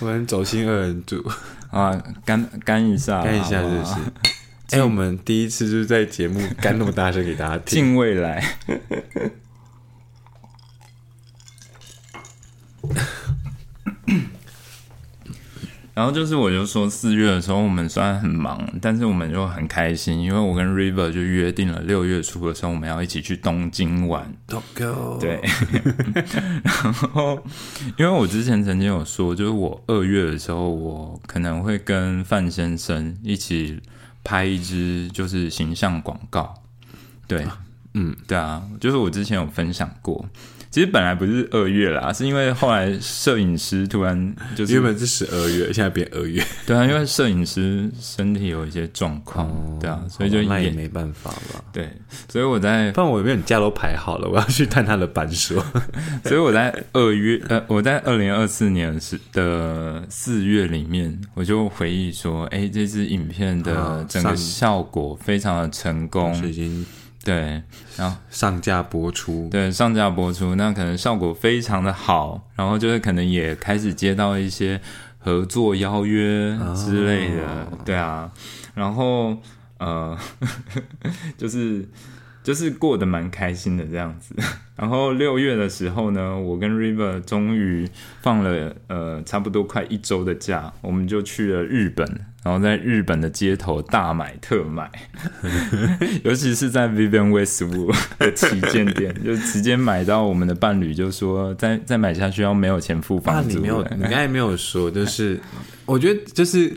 我们走心二人组啊，干干一下，干一下就是。哎、欸，我们第一次就是在节目干那么大声给大家听。近未来，然后就是，我就说四月的时候，我们虽然很忙，但是我们就很开心，因为我跟 River 就约定了六月初的时候，我们要一起去东京玩。Tokyo。对。然后，因为我之前曾经有说，就是我二月的时候，我可能会跟范先生一起拍一支就是形象广告。对，嗯，对啊，就是我之前有分享过。其实本来不是二月啦，是因为后来摄影师突然就是原本是十二月，现在变二月。对啊，因为摄影师身体有一些状况、哦，对啊，所以就也、哦、那也没办法吧。对，所以我在，不然我原本假都排好了，我要去探他的班说。所以我在二月，呃，我在二零二四年的四月里面，我就回忆说，哎、欸，这支影片的整个效果非常的成功，是已经。对，然后上架播出，对，上架播出，那可能效果非常的好，然后就是可能也开始接到一些合作邀约之类的，哦、对啊，然后呃，就是就是过得蛮开心的这样子。然后六月的时候呢，我跟 River 终于放了呃差不多快一周的假，我们就去了日本。然后在日本的街头大买特买，尤其是在 Vivienne Westwood 的旗舰店，就直接买到我们的伴侣就说再再买下去要没有钱付房租。那你没有，你刚才没有说，就是我觉得就是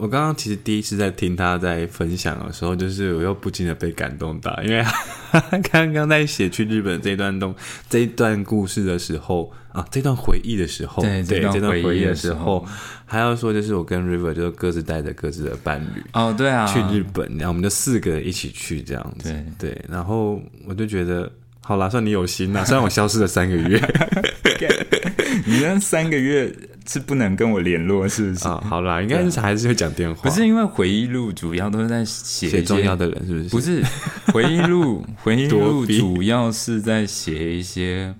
我刚刚其实第一次在听他在分享的时候，就是我又不禁的被感动到，因为刚刚在写去日本这一段东这一段故事的时候啊，这段回忆的时候，对，对这段回忆的时候，还要说就是我跟 River 就各自带着各自的伴侣哦，对啊，去日本，然后我们就四个人一起去这样子，对，对然后我就觉得。好啦，算你有心啦，虽然我消失了三个月你那三个月是不能跟我联络是不是、哦、好啦应该是还是会讲电话，不是因为回忆录主要都是在写写重要的人是不是，不是回忆录回忆录主要是在写一些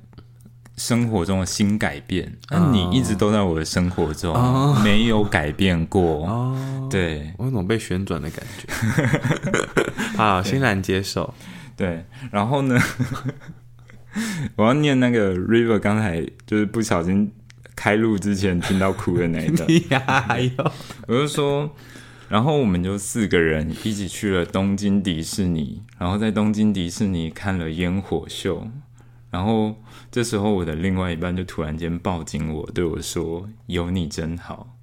生活中的新改变，那、oh. 你一直都在我的生活中、oh. 没有改变过、oh. 对，我有种被旋转的感觉好，欣然接受，对，然后呢我要念那个 River 刚才就是不小心开录之前听到哭的那一段我就说，然后我们就四个人一起去了东京迪士尼，然后在东京迪士尼看了烟火秀，然后这时候我的另外一半就突然间抱紧我对我说有你真好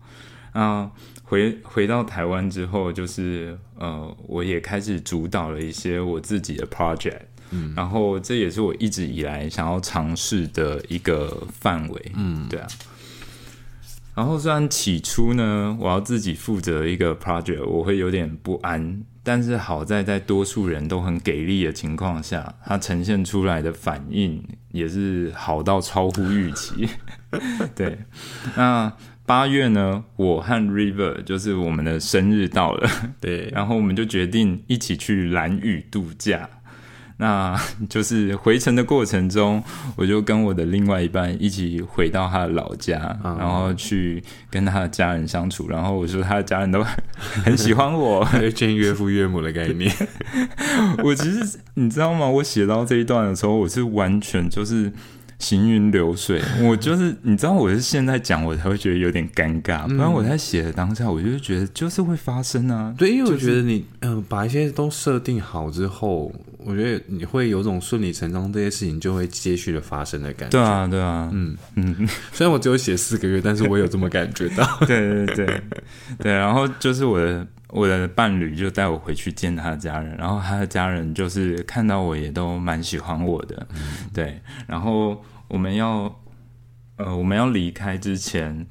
啊。回回到台湾之后，就是呃，我也开始主导了一些我自己的 project，、嗯、然后这也是我一直以来想要尝试的一个范围，嗯，对啊。然后虽然起初呢，我要自己负责一个 project， 我会有点不安，但是好在在多数人都很给力的情况下，它呈现出来的反应也是好到超乎预期，对，那。八月呢，我和 River 就是我们的生日到了，对，然后我们就决定一起去兰屿度假。那就是回程的过程中，我就跟我的另外一半一起回到他的老家、嗯、然后去跟他的家人相处，然后我说他的家人都很喜欢我见岳父岳母的概念我其实你知道吗，我写到这一段的时候我是完全就是行云流水，我就是你知道我是现在讲我才会觉得有点尴尬、嗯、不然我在写的当下我就觉得就是会发生啊，对，因为我觉得你、就是呃、把一些都设定好之后，我觉得你会有种顺理成章这些事情就会接续的发生的感觉，对啊对啊，嗯嗯，虽然我只有写四个月但是我有这么感觉到对对对对，然后就是我的我的伴侣就带我回去见他的家人，然后他的家人就是看到我也都蛮喜欢我的、嗯、对，然后我们要呃我们要离开之前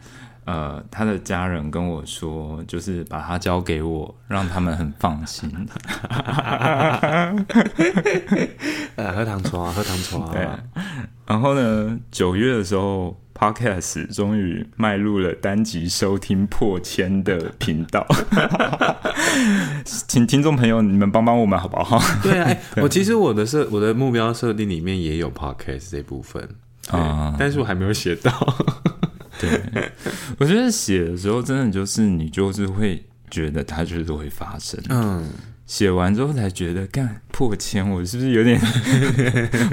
呃他的家人跟我说就是把他交给我让他们很放心呃喝糖醋啊喝糖醋啊，对，然后呢九月的时候Podcast 终于迈入了单集收听破千的频道请听众朋友你们帮帮我们好不好对啊、欸、我其实我 的, 设我的目标设定里面也有 Podcast 这部分、啊、但是我还没有写到对，我觉得写的时候真的就是你就是会觉得它就是会发生，嗯，写完之后才觉得干破千我是不是有点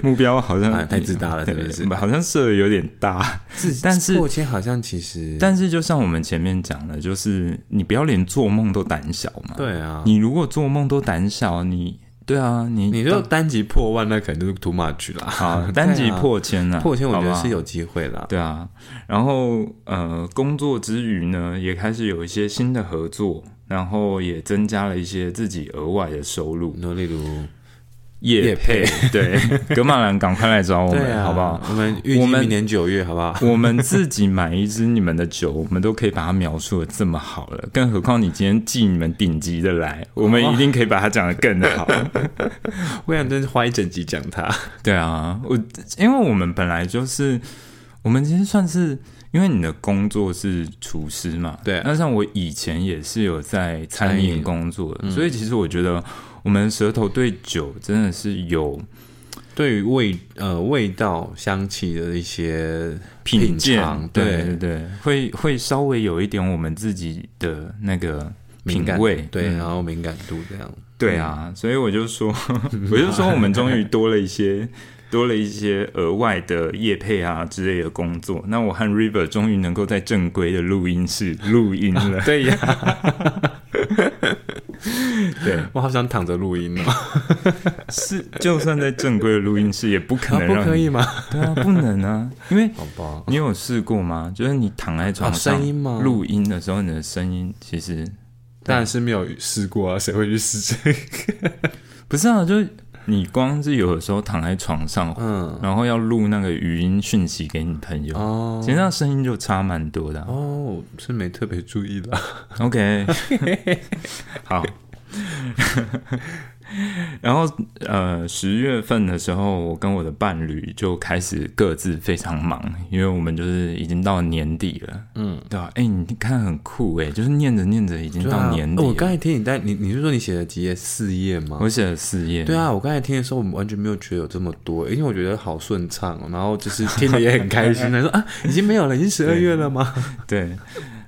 目标好像、啊、太自大了，是不是好像设的有点大，但是破千好像其实但是就像我们前面讲的就是你不要连做梦都胆小嘛，对啊，你如果做梦都胆小你对啊，你你就单集破万那可能就是 too much 啦。好，单集破千啦、啊啊，破千我觉得是有机会啦。对啊，然后呃，工作之余呢，也开始有一些新的合作，然后也增加了一些自己额外的收入。那例如业配，对，格马兰赶快来找我们、啊、好不好？我们预计明年九月好不好？我们自己买一支你们的酒，我们都可以把它描述的这么好了，更何况你今天寄你们顶级的来，我们一定可以把它讲得更好。我想真是花一整集讲它。对啊，我因为我们本来就是，我们其实算是。因为你的工作是厨师嘛，对、啊，那像我以前也是有在餐饮工作的、嗯、所以其实我觉得我们舌头对酒真的是有对于 味,、呃、味道香气的一些品尝，对对对，会会稍微有一点我们自己的那个品味，对、嗯、然后敏感度这样，对啊、嗯、所以我就说我就说我们终于多了一些多了一些额外的业配啊之类的工作，那我和 River 终于能够在正规的录音室录音了、啊、对呀、啊、对，我好想躺着录音哦是就算在正规的录音室也不可能让你、啊、不可以吗对啊不能啊，因为你有试过吗，就是你躺在床上录音的时候你的声音其实当然是没有试过啊，谁会去试这个？不是啊，就你光是有的时候躺在床上，嗯，然后要录那个语音讯息给你朋友，哦，其实那声音就差蛮多的，啊，哦，是没特别注意的，啊。OK， 好。然后呃，十月份的时候，我跟我的伴侣就开始各自非常忙，因为我们就是已经到年底了，嗯，对吧？哎，你看很酷哎，就是念着念着已经到年底了。啊哦，我刚才听你在你你是说你写了几页？四页吗？我写了四页。对啊，我刚才听的时候，我完全没有觉得有这么多，因为我觉得好顺畅哦，然后就是听得也很开心。他说啊，已经没有了，已经十二月了吗？对。对，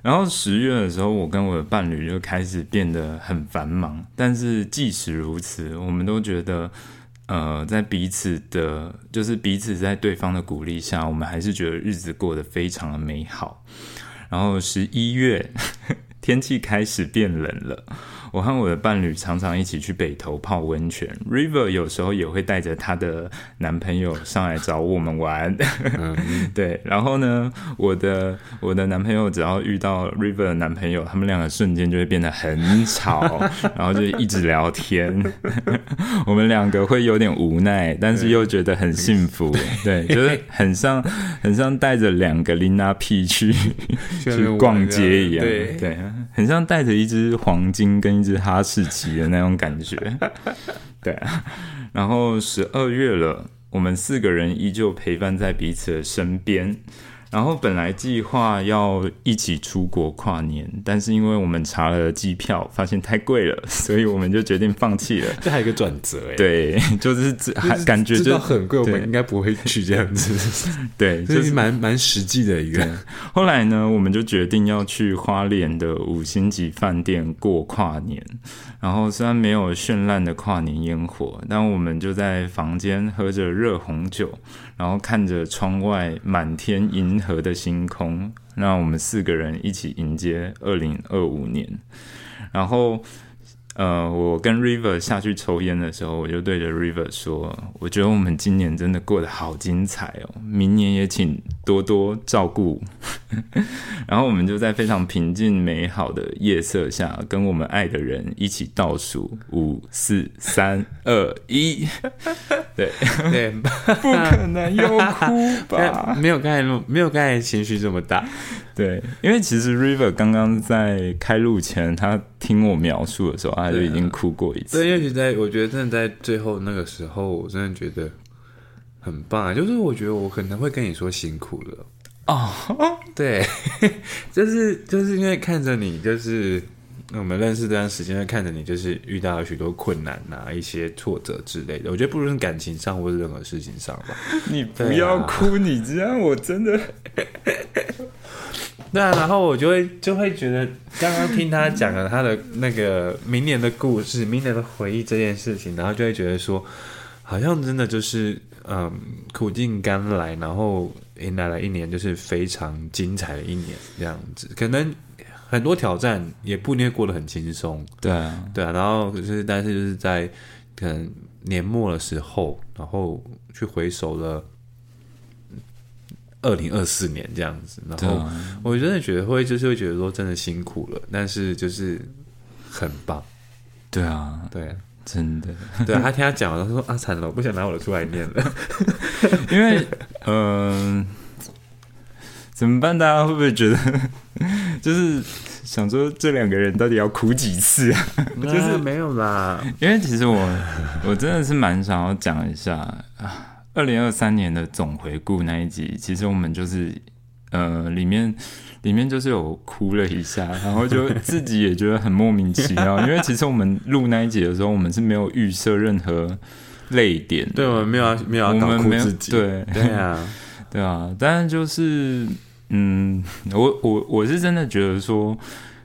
然后十月的时候，我跟我的伴侣就开始变得很繁忙。但是即使如此，我们都觉得，呃，在彼此的，就是彼此在对方的鼓励下，我们还是觉得日子过得非常的美好。然后十一月，天气开始变冷了。我和我的伴侣常常一起去北投泡温泉 ，River 有时候也会带着她的男朋友上来找我们玩。嗯，对，然后呢，我的我的男朋友只要遇到 River 的男朋友，他们两个瞬间就会变得很吵，然后就一直聊天。我们两个会有点无奈，但是又觉得很幸福。对，就是很像很像带着两个琳娜屁去去逛街一样，对，对，很像带着一只黄金跟一只是哈士奇的那种感觉。对，啊，然后十二月了，我们四个人依旧陪伴在彼此的身边。然后本来计划要一起出国跨年，但是因为我们查了机票发现太贵了，所以我们就决定放弃了。这还有一个转折耶。对，就是感觉就知道很贵，我们应该不会去这样子。对，就是蛮蛮实际的一个。后来呢，我们就决定要去花莲的五星级饭店过跨年。然后虽然没有绚烂的跨年烟火，但我们就在房间喝着热红酒，然后看着窗外满天银河的星空，让我们四个人一起迎接二零二五年。然后呃，我跟 River 下去抽烟的时候，我就对着 River 说，我觉得我们今年真的过得好精彩哦，明年也请多多照顾。然后我们就在非常平静美好的夜色下，跟我们爱的人一起倒数五四三二一。对对，不可能又哭吧？没有刚才没有刚才情绪这么大。对，因为其实 River 刚刚在开录前，他听我描述的时候，他就已经哭过一次。对，因为在我觉得真的在最后那个时候，我真的觉得很棒。就是我觉得我可能会跟你说辛苦了哦，对，就是就是因为看着你，就是我们认识这段时间，会看着你，就是遇到许多困难啊，一些挫折之类的。我觉得不论感情上或是任何事情上吧。你不要哭，啊，你这样我真的。对啊，然后我就会就会觉得，刚刚听他讲了他的那个明年的故事，明年的回忆这件事情，然后就会觉得说，好像真的就是嗯，苦尽甘来，然后迎来了一年就是非常精彩的一年这样子。可能很多挑战也不一定过得很轻松，对啊，对啊。然后就是，但是就是在可能年末的时候，然后去回首了二零二四年这样子，然后我真的觉得会就是会觉得说真的辛苦了，但是就是很棒。对啊，对啊，真的。对啊，他听他讲了，他说啊，惨了，我不想拿我的出来念了。因为嗯、呃，怎么办？大家会不会觉得就是想说这两个人到底要哭几次啊？就是没有啦，因为其实我我真的是蛮想要讲一下啊。二零二三年的总回顾那一集，其实我们就是呃里面里面就是有哭了一下，然后就自己也觉得很莫名其妙。因为其实我们录那一集的时候，我们是没有预设任何泪点的。对，我们没有没有搞哭自己。对对啊，对啊。但是就是嗯，我我我是真的觉得说，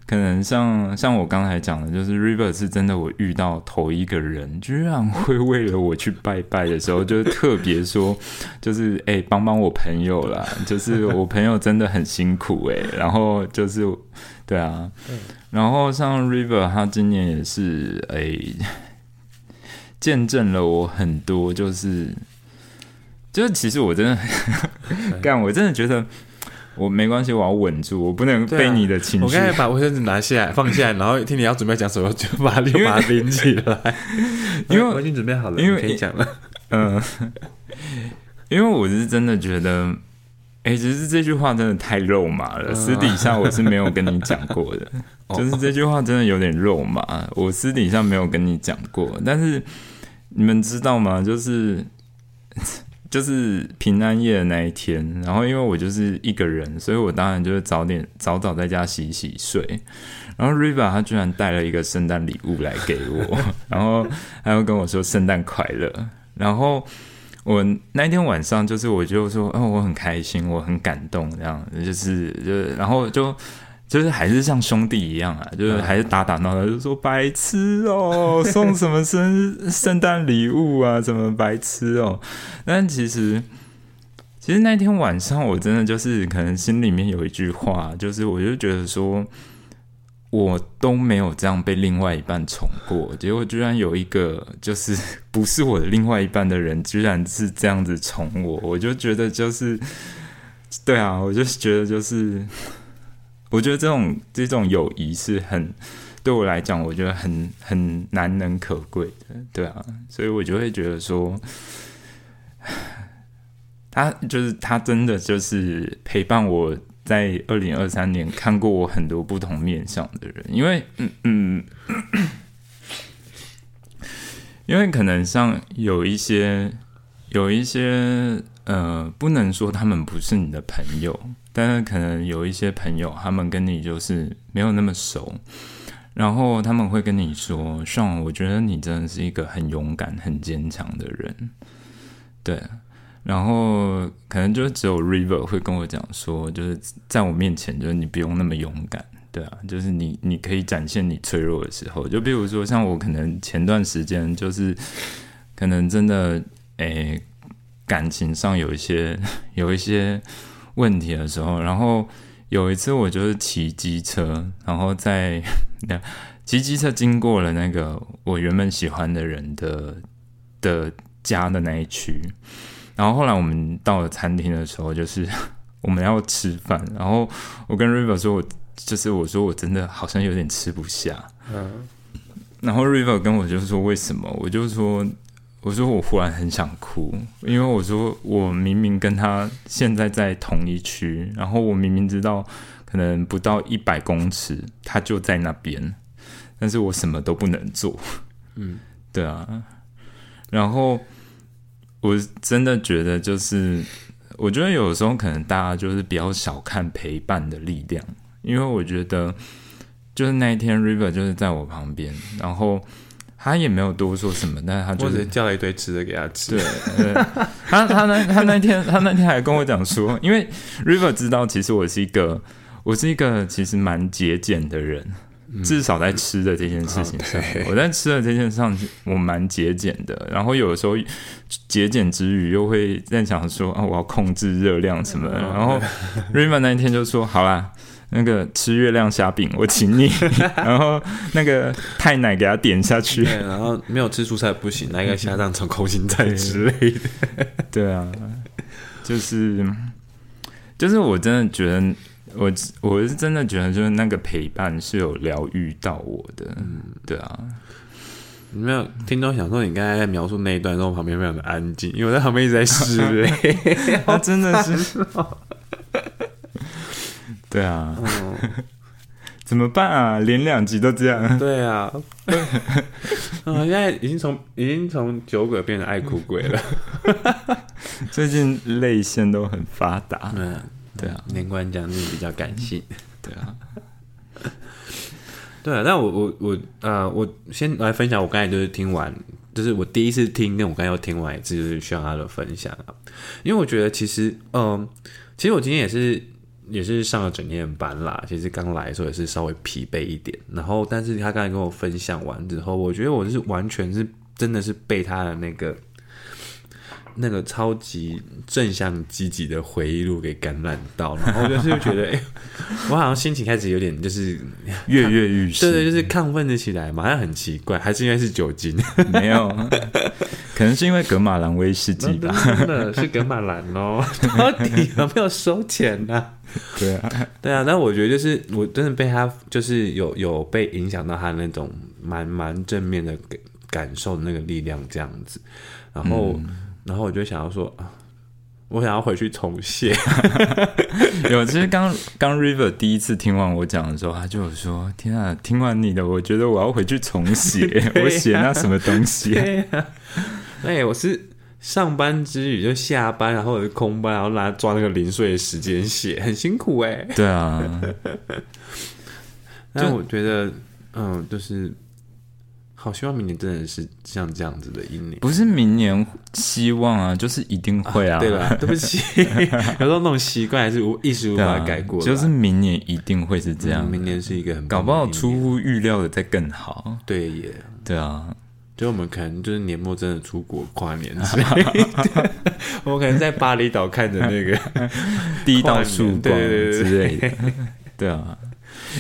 可能像像我刚才讲的，就是 River 是真的，我遇到头一个人居然会为了我去拜拜的时候，就特别说，就是哎、欸、帮帮我朋友啦，就是我朋友真的很辛苦哎、欸，然后就是对啊，然后像 River 他今年也是哎、欸、见证了我很多，就是就是其实我真的干，我真的觉得。我没关系，我要稳住，我不能被你的情绪、啊、我刚才把卫生纸拿下来放下来，然后听你要准备讲什么就把它把它拎起来，因为我已经准备好了，因为可以讲了。嗯、呃，因为我是真的觉得哎、欸，只是这句话真的太肉麻了、嗯啊、私底下我是没有跟你讲过的就是这句话真的有点肉麻，我私底下没有跟你讲过，但是你们知道吗，就是就是平安夜的那一天，然后因为我就是一个人，所以我当然就是早点早早在家洗洗睡，然后 River 他居然带了一个圣诞礼物来给我然后他又跟我说圣诞快乐，然后我那天晚上就是我就说、哦、我很开心，我很感动，这样就是就然后就就是还是像兄弟一样啊，就是还是打打闹闹，就说白痴哦，送什么生圣诞礼物啊，怎么白痴哦？但其实，其实那天晚上我真的就是可能心里面有一句话，就是我就觉得说，我都没有这样被另外一半宠过，结果居然有一个就是不是我的另外一半的人，居然是这样子宠我，我就觉得就是，对啊，我就觉得就是。我觉得这种这种友谊是很，对我来讲，我觉得很很难能可贵的，对啊，所以我就会觉得说，他就是他真的就是陪伴我在二零二三年看过我很多不同面向的人，因为嗯嗯咳咳，因为可能像有一些有一些呃，不能说他们不是你的朋友。但是可能有一些朋友，他们跟你就是没有那么熟，然后他们会跟你说 Sean 我觉得你真的是一个很勇敢很坚强的人，对，然后可能就只有 River 会跟我讲说，就是在我面前就是你不用那么勇敢，对啊，就是你你可以展现你脆弱的时候，就比如说像我可能前段时间就是可能真的诶感情上有一些有一些问题的时候，然后有一次我就是骑机车，然后在骑机车经过了那个我原本喜欢的人的的家的那一区，然后后来我们到了餐厅的时候，就是我们要吃饭，然后我跟 River 说我就是我说我真的好像有点吃不下，嗯，然后 River 跟我就说为什么，我就说我说我忽然很想哭，因为我说我明明跟他现在在同一区，然后我明明知道可能不到一百公尺他就在那边，但是我什么都不能做，嗯，对啊，然后我真的觉得就是，我觉得有时候可能大家就是比较小看陪伴的力量，因为我觉得就是那一天 River 就是在我旁边，然后。他也没有多说什么，但是他就是我只叫了一堆吃的给他吃。对，对他他那他那天他那天还跟我讲说，因为 River 知道，其实我是一个我是一个其实蛮节俭的人、嗯，至少在吃的这件事情上，嗯哦、我在吃的这件事上我蛮节俭的。然后有的时候节俭之余又会在想说啊，我要控制热量什么的。然后 River 那天就说，好啦。那个吃月亮虾饼我请你然后那个太奶给他点下去，对，然后没有吃蔬菜不行，那个虾当成空心菜之类的对啊，就是就是我真的觉得我我是真的觉得就是那个陪伴是有疗愈到我的、嗯、对啊，没有听众想说你刚才在描述那一段的时候我旁边非常的安静，因为我在旁边一直在试他真的是对啊、嗯、怎么办啊，连两集都这样，对啊嗯，现在已经从已经从酒鬼变成爱哭鬼了最近泪腺都很发达，对啊，对啊，难怪讲你比较感性，对啊对啊，但我我我呃我先来分享，我刚才就是听完，就是我第一次听，但我刚才又听完一次，就是需要他的分享、啊、因为我觉得其实嗯、呃、其实我今天也是也是上了整天班啦，其实刚来的时候也是稍微疲惫一点，然后但是他刚才跟我分享完之后，我觉得我是完全是真的是被他的那个那个超级正向积极的回忆录给感染到，然后就是觉得、欸、我好像心情开始有点就是跃跃欲试，对对，就是亢奋的起来嘛，好像很奇怪，还是因为是酒精没有可能是因为格马兰威士忌吧，真的是格马兰哦，到底有没有收钱啊？对啊，对啊，但我觉得就是我真的被他就是有有被影响到他那种蛮蛮正面的感受的那个力量这样子，然后、嗯、然后我就想要说啊。我想要回去重写有就是刚刚 River 第一次听完我讲的时候，他就有说天啊，听完你的我觉得我要回去重写、啊、我写那什么东西、啊啊欸、我是上班之余就下班，然后我就空班，然后拿抓那个零碎的时间写，很辛苦耶、欸、对啊但我觉得嗯，就是好希望明年真的是像这样子的一年，不是明年希望啊，就是一定会啊，啊对吧？对不起，有时候那种习惯还是一时无法改过、啊，就是明年一定会是这样、嗯。明年是一个很棒的一年，搞不好出乎预料的再更好。对耶，对啊，就我们可能就是年末真的出国跨年之类的，我们可能在巴厘岛看着那个第一道曙光之类的，对啊。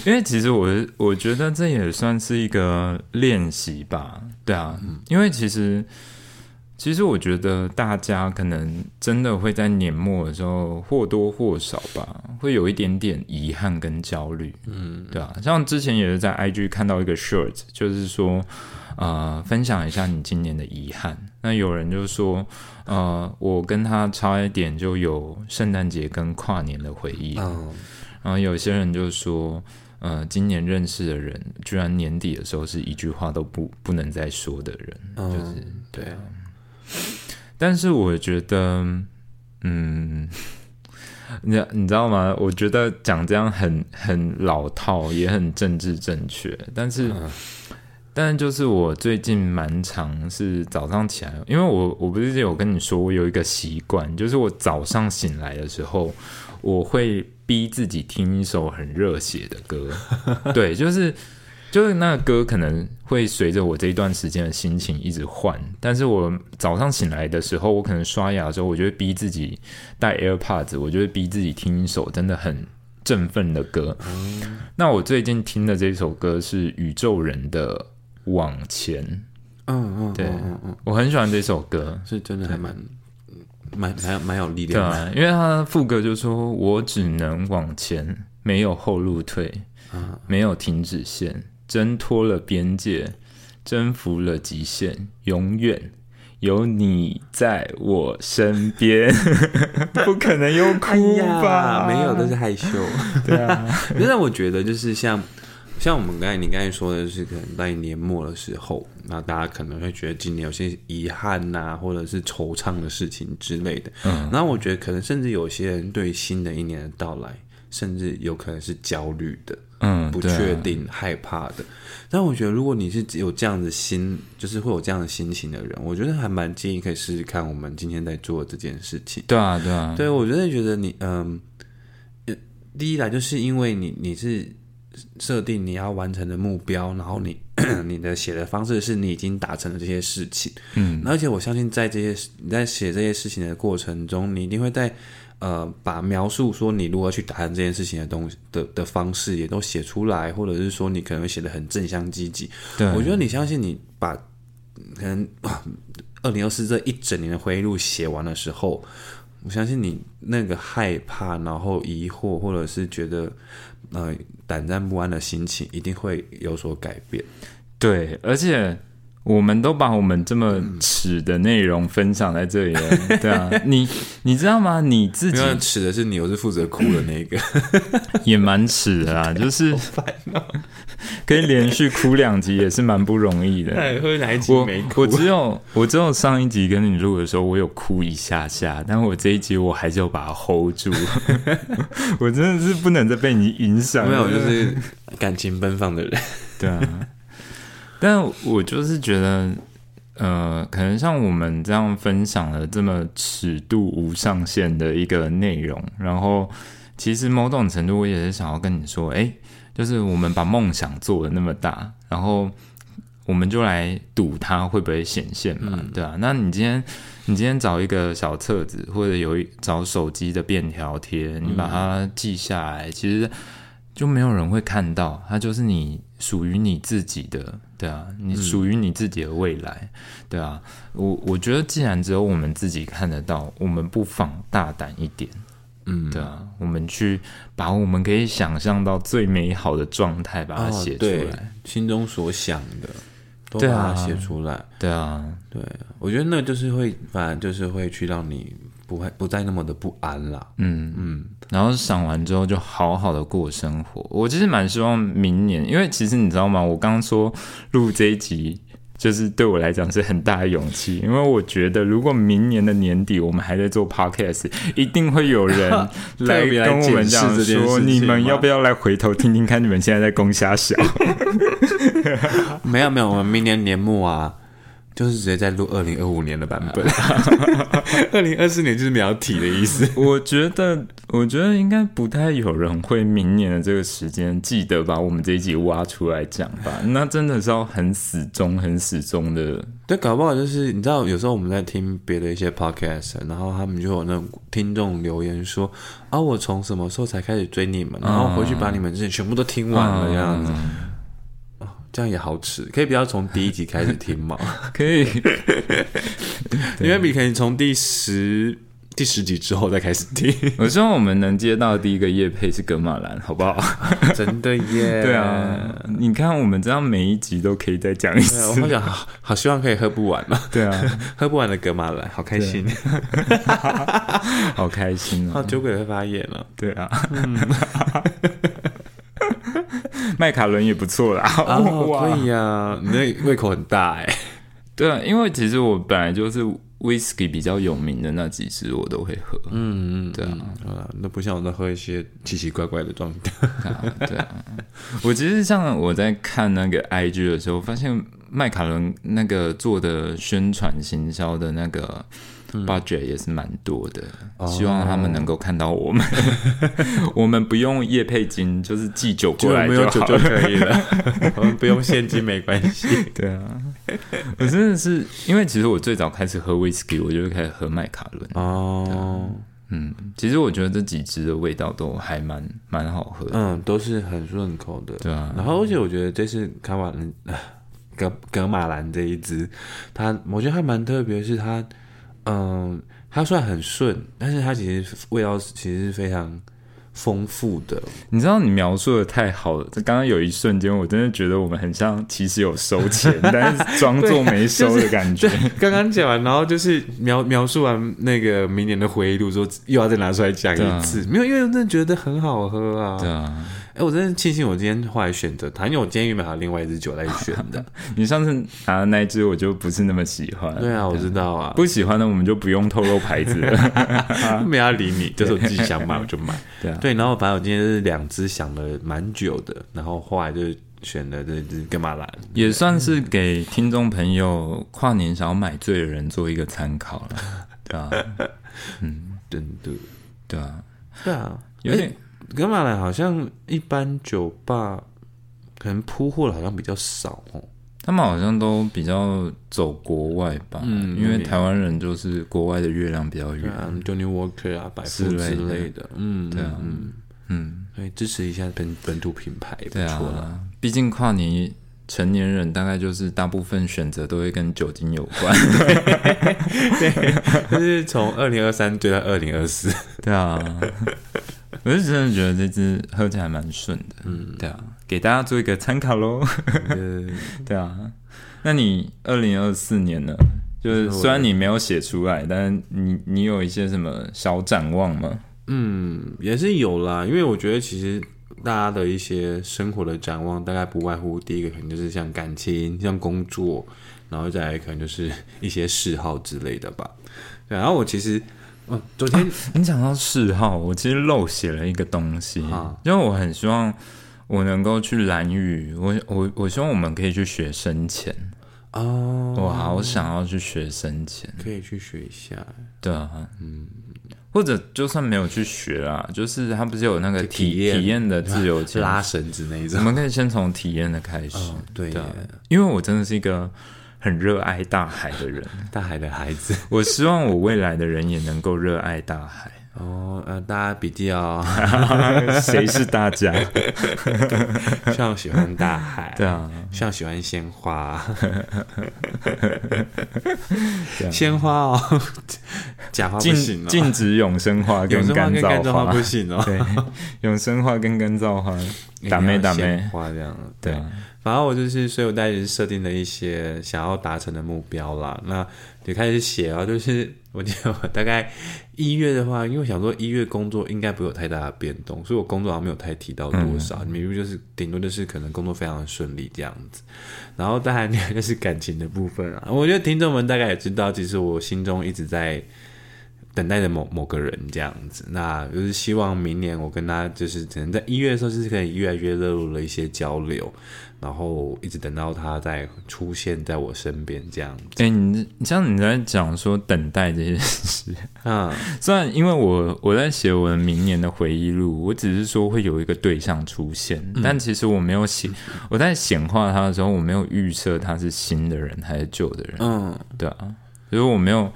因为其实 我, 我觉得这也算是一个练习吧，对啊、嗯、因为其实其实我觉得大家可能真的会在年末的时候或多或少吧会有一点点遗憾跟焦虑，嗯，对啊，像之前也是在 I G 看到一个 short， 就是说呃分享一下你今年的遗憾，那有人就说呃我跟他差一点就有圣诞节跟跨年的回忆、哦，然后有些人就说呃，今年认识的人居然年底的时候是一句话都不不能再说的人、嗯、就是对啊。但是我觉得嗯你，你知道吗，我觉得讲这样很很老套也很政治正确，但是、嗯、但是就是我最近蛮常是早上起来，因为我我不是有跟你说我有一个习惯，就是我早上醒来的时候我会逼自己听一首很热血的歌对，就是就是那个歌可能会随着我这一段时间的心情一直换，但是我早上醒来的时候，我可能刷牙的时候，我就会逼自己戴 AirPods， 我就会逼自己听一首真的很振奋的歌、嗯、那我最近听的这首歌是宇宙人的往前，嗯嗯，对，嗯嗯，我很喜欢这首歌，是真的还蛮蛮蛮蛮有力量的，对啊，因为他副歌就说我只能往前，没有后路退、啊、没有停止线，挣脱了边界，征服了极限，永远有你在我身边不可能又哭吧、哎、没有，都是害羞对啊但是我觉得就是像像我们刚才你刚才说的，是可能在年末的时候，那大家可能会觉得今年有些遗憾啊，或者是惆怅的事情之类的。嗯，然后我觉得可能甚至有些人对新的一年的到来，甚至有可能是焦虑的，嗯，不确定、啊、害怕的。但我觉得如果你是有这样的心，就是会有这样的心情的人，我觉得还蛮建议可以试试看我们今天在做这件事情。对啊，对啊，对，我真的觉得你，嗯、呃，第一来就是因为你你是。设定你要完成的目标，然后你你的写的方式是你已经达成了这些事情，嗯，而且我相信在这些你在写这些事情的过程中，你一定会在呃把描述说你如何去达成这件事情的东西 的, 的方式也都写出来，或者是说你可能会写得很正向积极。对，我觉得你相信你把可能二零二四这一整年的回忆录写完的时候，我相信你那个害怕，然后疑惑，或者是觉得呃胆战不安的心情一定会有所改变。对，而且我们都把我们这么耻的内容分享在这里了、嗯、对啊你你知道吗，你自己没有耻的是你，我是负责哭的那个也蛮耻的啦就是可以连续哭两集也是蛮不容易的会哪一集没哭？我只有我只有上一集跟你录的时候我有哭一下下，但我这一集我还是有把它 hold 住我真的是不能再被你影响，没有，就是感情奔放的人对啊，但我就是觉得呃，可能像我们这样分享了这么尺度无上限的一个内容，然后其实某种程度我也是想要跟你说，哎，就是我们把梦想做得那么大，然后我们就来赌它会不会显现嘛、嗯、对啊，那你今天你今天找一个小册子，或者有找手机的便条贴，你把它记下来、嗯、其实就没有人会看到，它就是你属于你自己的，对啊，你属于你自己的未来，嗯、对啊，我我觉得既然只有我们自己看得到，我们不妨大胆一点，嗯，对啊，我们去把我们可以想象到最美好的状态把它写出来，哦、对，心中所想的都把它写出来，对啊，对啊，对，我觉得那就是会，反正就是会去让你。不, 不再那么的不安啦，嗯嗯，然后赏完之后就好好的过生活。我其实蛮希望明年，因为其实你知道吗？我刚刚说录这一集，就是对我来讲是很大的勇气，因为我觉得如果明年的年底我们还在做 podcast， 一定会有人来跟我们讲说，你们要不要来回头听听看你们现在在攻虾小？没有没有，我们明年年末啊。就是直接在录二零二五年的版本二零二四年就是秒体的意思我觉得我觉得应该不太有人会明年的这个时间记得把我们这一集挖出来讲吧，那真的是要很死忠很死忠的，对，搞不好就是你知道有时候我们在听别的一些 podcast， 然后他们就有那种听众留言说啊我从什么时候才开始追你们，然后回去把你们之前全部都听完了这样子、嗯嗯，这样也好吃，可以不要从第一集开始听吗？可以，因为你可以从第十第十集之后再开始听。我希望我们能接到第一个业配是格马兰，好不好？真的耶！对啊，你看我们这样每一集都可以再讲一次，我好想好，好希望可以喝不完嘛。对啊，喝不完的格马兰，好开心，好开心哦！酒鬼会发炎了，对啊。嗯麦卡伦也不错啦，哦，对呀，你那胃口很大哎、欸。对啊，因为其实我本来就是 Whisky 比较有名的那几支我都会喝，嗯嗯，对啊，啊，那不像我在喝一些奇奇怪怪的状态、啊。对啊，我其实像我在看那个 I G 的时候，发现麦卡伦那个做的宣传行销的那个。budget 也是蛮多的、嗯，希望他们能够看到我们。哦、我们不用业配金，就是寄酒过来就好了，就可以了。我们不用现金没关系。对啊，我真的是因为其实我最早开始喝 whisky， 我就开始喝麦卡伦。哦，嗯，其实我觉得这几支的味道都还蛮蛮好喝的，嗯，都是很顺口的。对啊，然后而且我觉得这次卡瓦格格马兰这一支，它我觉得还蛮特别，是它。嗯，它虽然很顺，但是它其实味道其实是非常丰富的。你知道你描述的太好了，刚刚有一瞬间我真的觉得我们很像其实有收钱但是装作没收的感觉。刚刚讲完然后就是描描述完那个明年的回忆录说又要再拿出来讲一次、啊、没有，因为我真的觉得很好喝啊，对啊，欸、我真的庆幸我今天后来选择它，因为我今天原本还有另外一支酒来选的。你上次拿的那一支我就不是那么喜欢。对啊，我知道啊，不喜欢的我们就不用透露牌子了，没要理你，就是我自己想买我就买。对啊，对，然后反正我今天是两支想了蛮久的，然后后来就选了这支格马兰，也算是给听众朋友跨年想要买醉的人做一个参考了。对啊，嗯，真的，对啊，对啊，有点。格马兰好像一般酒吧可能铺货的好像比较少、哦、他们好像都比较走国外吧、嗯、因为台湾人就是国外的月亮比较圆、啊、Johnny Walker 啊百富之类 的, 之类的嗯，对啊，嗯嗯，所以支持一下 本, 本土品牌不错啦，毕、啊、竟跨年成年人大概就是大部分选择都会跟酒精有关对，就是从二零二三追到二零二四，对啊我是真的觉得这支喝起来蛮顺的，嗯，对啊，给大家做一个参考咯对啊，那你二零二四年呢？就是虽然你没有写出来，但是你你有一些什么小展望吗？嗯，也是有啦，因为我觉得其实大家的一些生活的展望，大概不外乎第一个可能就是像感情、像工作，然后再来可能就是一些嗜好之类的吧。对，然后我其实。嗯、昨天、啊、你讲到嗜好，我其实漏写了一个东西、啊、因为我很希望我能够去兰屿，我我我希望我们可以去学深潜哦，我好想要去学深潜，可以去学一下，对啊，嗯，或者就算没有去学啦，就是他不是有那个体体验的自由潜、啊、拉绳子那一种，我们可以先从体验的开始，哦、对, 对，因为我真的是一个。很热爱大海的人，大海的孩子。我希望我未来的人也能够热爱大海。哦，呃，大家笔记哦，谁是大家？像喜欢大海，对啊，像喜欢鲜花，鲜花哦，假花不行哦，禁止永生花跟干燥 花, 永生花不行哦，对，永生花跟干燥花，打妹打妹花这样，对。对反正我就是，所以我大概就是设定了一些想要达成的目标啦。那就开始写啊，就是我记得我大概一月的话，因为我想说一月工作应该不会有太大的变动，所以我工作好像没有太提到多少，明明就是顶多就是可能工作非常顺利这样子。然后当然另外就是感情的部分啊，我觉得听众们大概也知道，其实我心中一直在等待着某某个人这样子，那就是希望明年我跟他就是只能在一月的时候就是可以越来越热络的一些交流，然后一直等到他再出现在我身边这样子。欸，你像你在讲说等待这件事，嗯，虽然因为我我在写我的明年的回忆录，我只是说会有一个对象出现，嗯，但其实我没有写，我在显化他的时候我没有预设他是新的人还是旧的人，嗯，对啊，所以我没有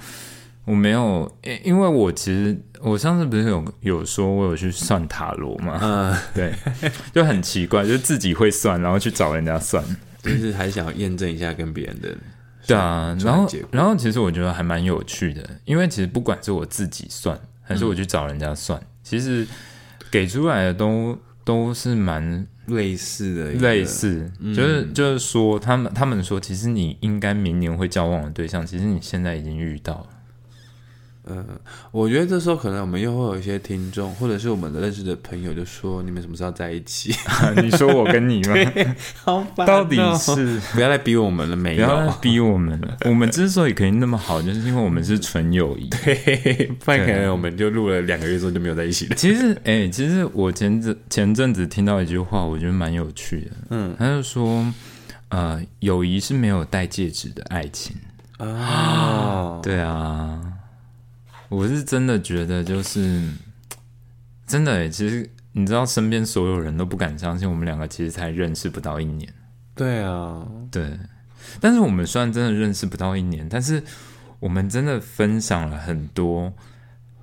我没有，因为我其实我上次不是有有说我有去算塔罗嘛，嗯，对，就很奇怪，就自己会算，然后去找人家算，就是还想要验证一下跟别人的，对啊，然后然后其实我觉得还蛮有趣的，因为其实不管是我自己算，还是我去找人家算，嗯，其实给出来的都都是蛮类似的，类似，嗯，就是就是说他们他们说，其实你应该明年会交往的对象，其实你现在已经遇到了。嗯，我觉得这时候可能我们又会有一些听众，或者是我们的认识的朋友，就说你们什么时候在一起？啊，你说我跟你吗？好烦，喔，到底是不要再逼我们了，没有，不要再逼我们了。我们之所以可以那么好，就是因为我们是纯友谊，对，不然可能我们就录了两个月之后就没有在一起了。其实，哎，欸，其实我前阵前阵子听到一句话，我觉得蛮有趣的。嗯，他就说，呃，友谊是没有戴戒指的爱情啊，哦，对啊。我是真的觉得就是真的，欸，其实你知道身边所有人都不敢相信我们两个其实才认识不到一年，对啊，对，但是我们虽然真的认识不到一年，但是我们真的分享了很多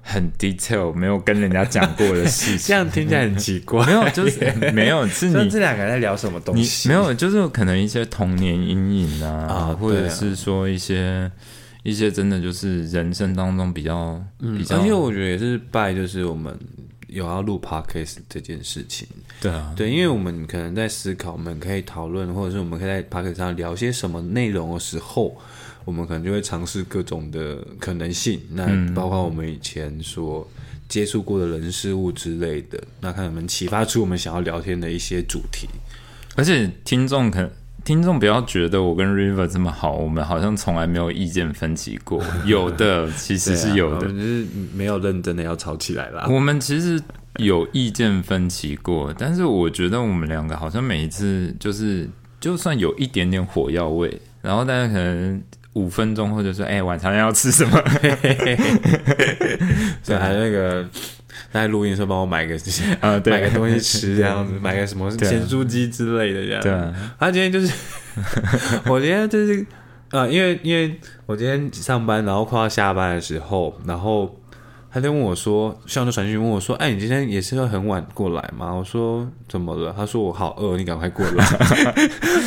很 detail 没有跟人家讲过的事情这样听起来很奇怪没有就是没有是你这两个在聊什么东西，没有就是可能一些童年阴影 啊, 啊, 啊或者是说一些一些真的就是人生当中比较，嗯，比较，而且我觉得也是拜就是我们有要录 podcast 这件事情，对啊，对，因为我们可能在思考，我们可以讨论，或者是我们可以在 podcast 上聊些什么内容的时候，我们可能就会尝试各种的可能性，那包括我们以前所接触过的人事物之类的，那看能不能启发出我们想要聊天的一些主题，而且听众可能。听众不要觉得我跟 River 这么好，我们好像从来没有意见分歧过，有的其实是有的，啊，我们就是没有认真的要吵起来啦。我们其实有意见分歧过，但是我觉得我们两个好像每一次就是就算有一点点火药味，然后大家可能五分钟后就说：“哎，欸，晚餐要吃什么？”所以还那个。在录音的时候帮我买个啊，对，买个东西吃这样子，买个什么咸酥鸡之类的这样子。对，他，啊，今天就是，我今天就是，呃，因为因为我今天上班，然后快要下班的时候，然后他就问我说，Sean就传讯问我说，哎，你今天也是要很晚过来吗？我说怎么了？他说我好饿，你赶快过来。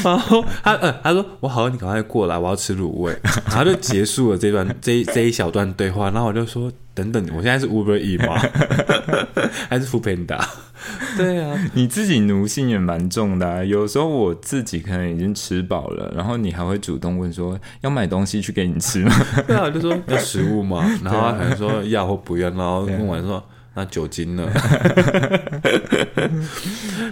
然后他呃他说我好饿，你赶快过来，我要吃卤味。然后就结束了这段这这一小段对话，然后我就说。等等，我现在是 Uber Eats 吗？还是 Foodpanda？ 对啊，你自己奴性也蛮重的，啊。有时候我自己可能已经吃饱了，然后你还会主动问说要买东西去给你吃吗？对啊，我就说要食物嘛，然后他可能说要或不要，然后问完说那酒精呢？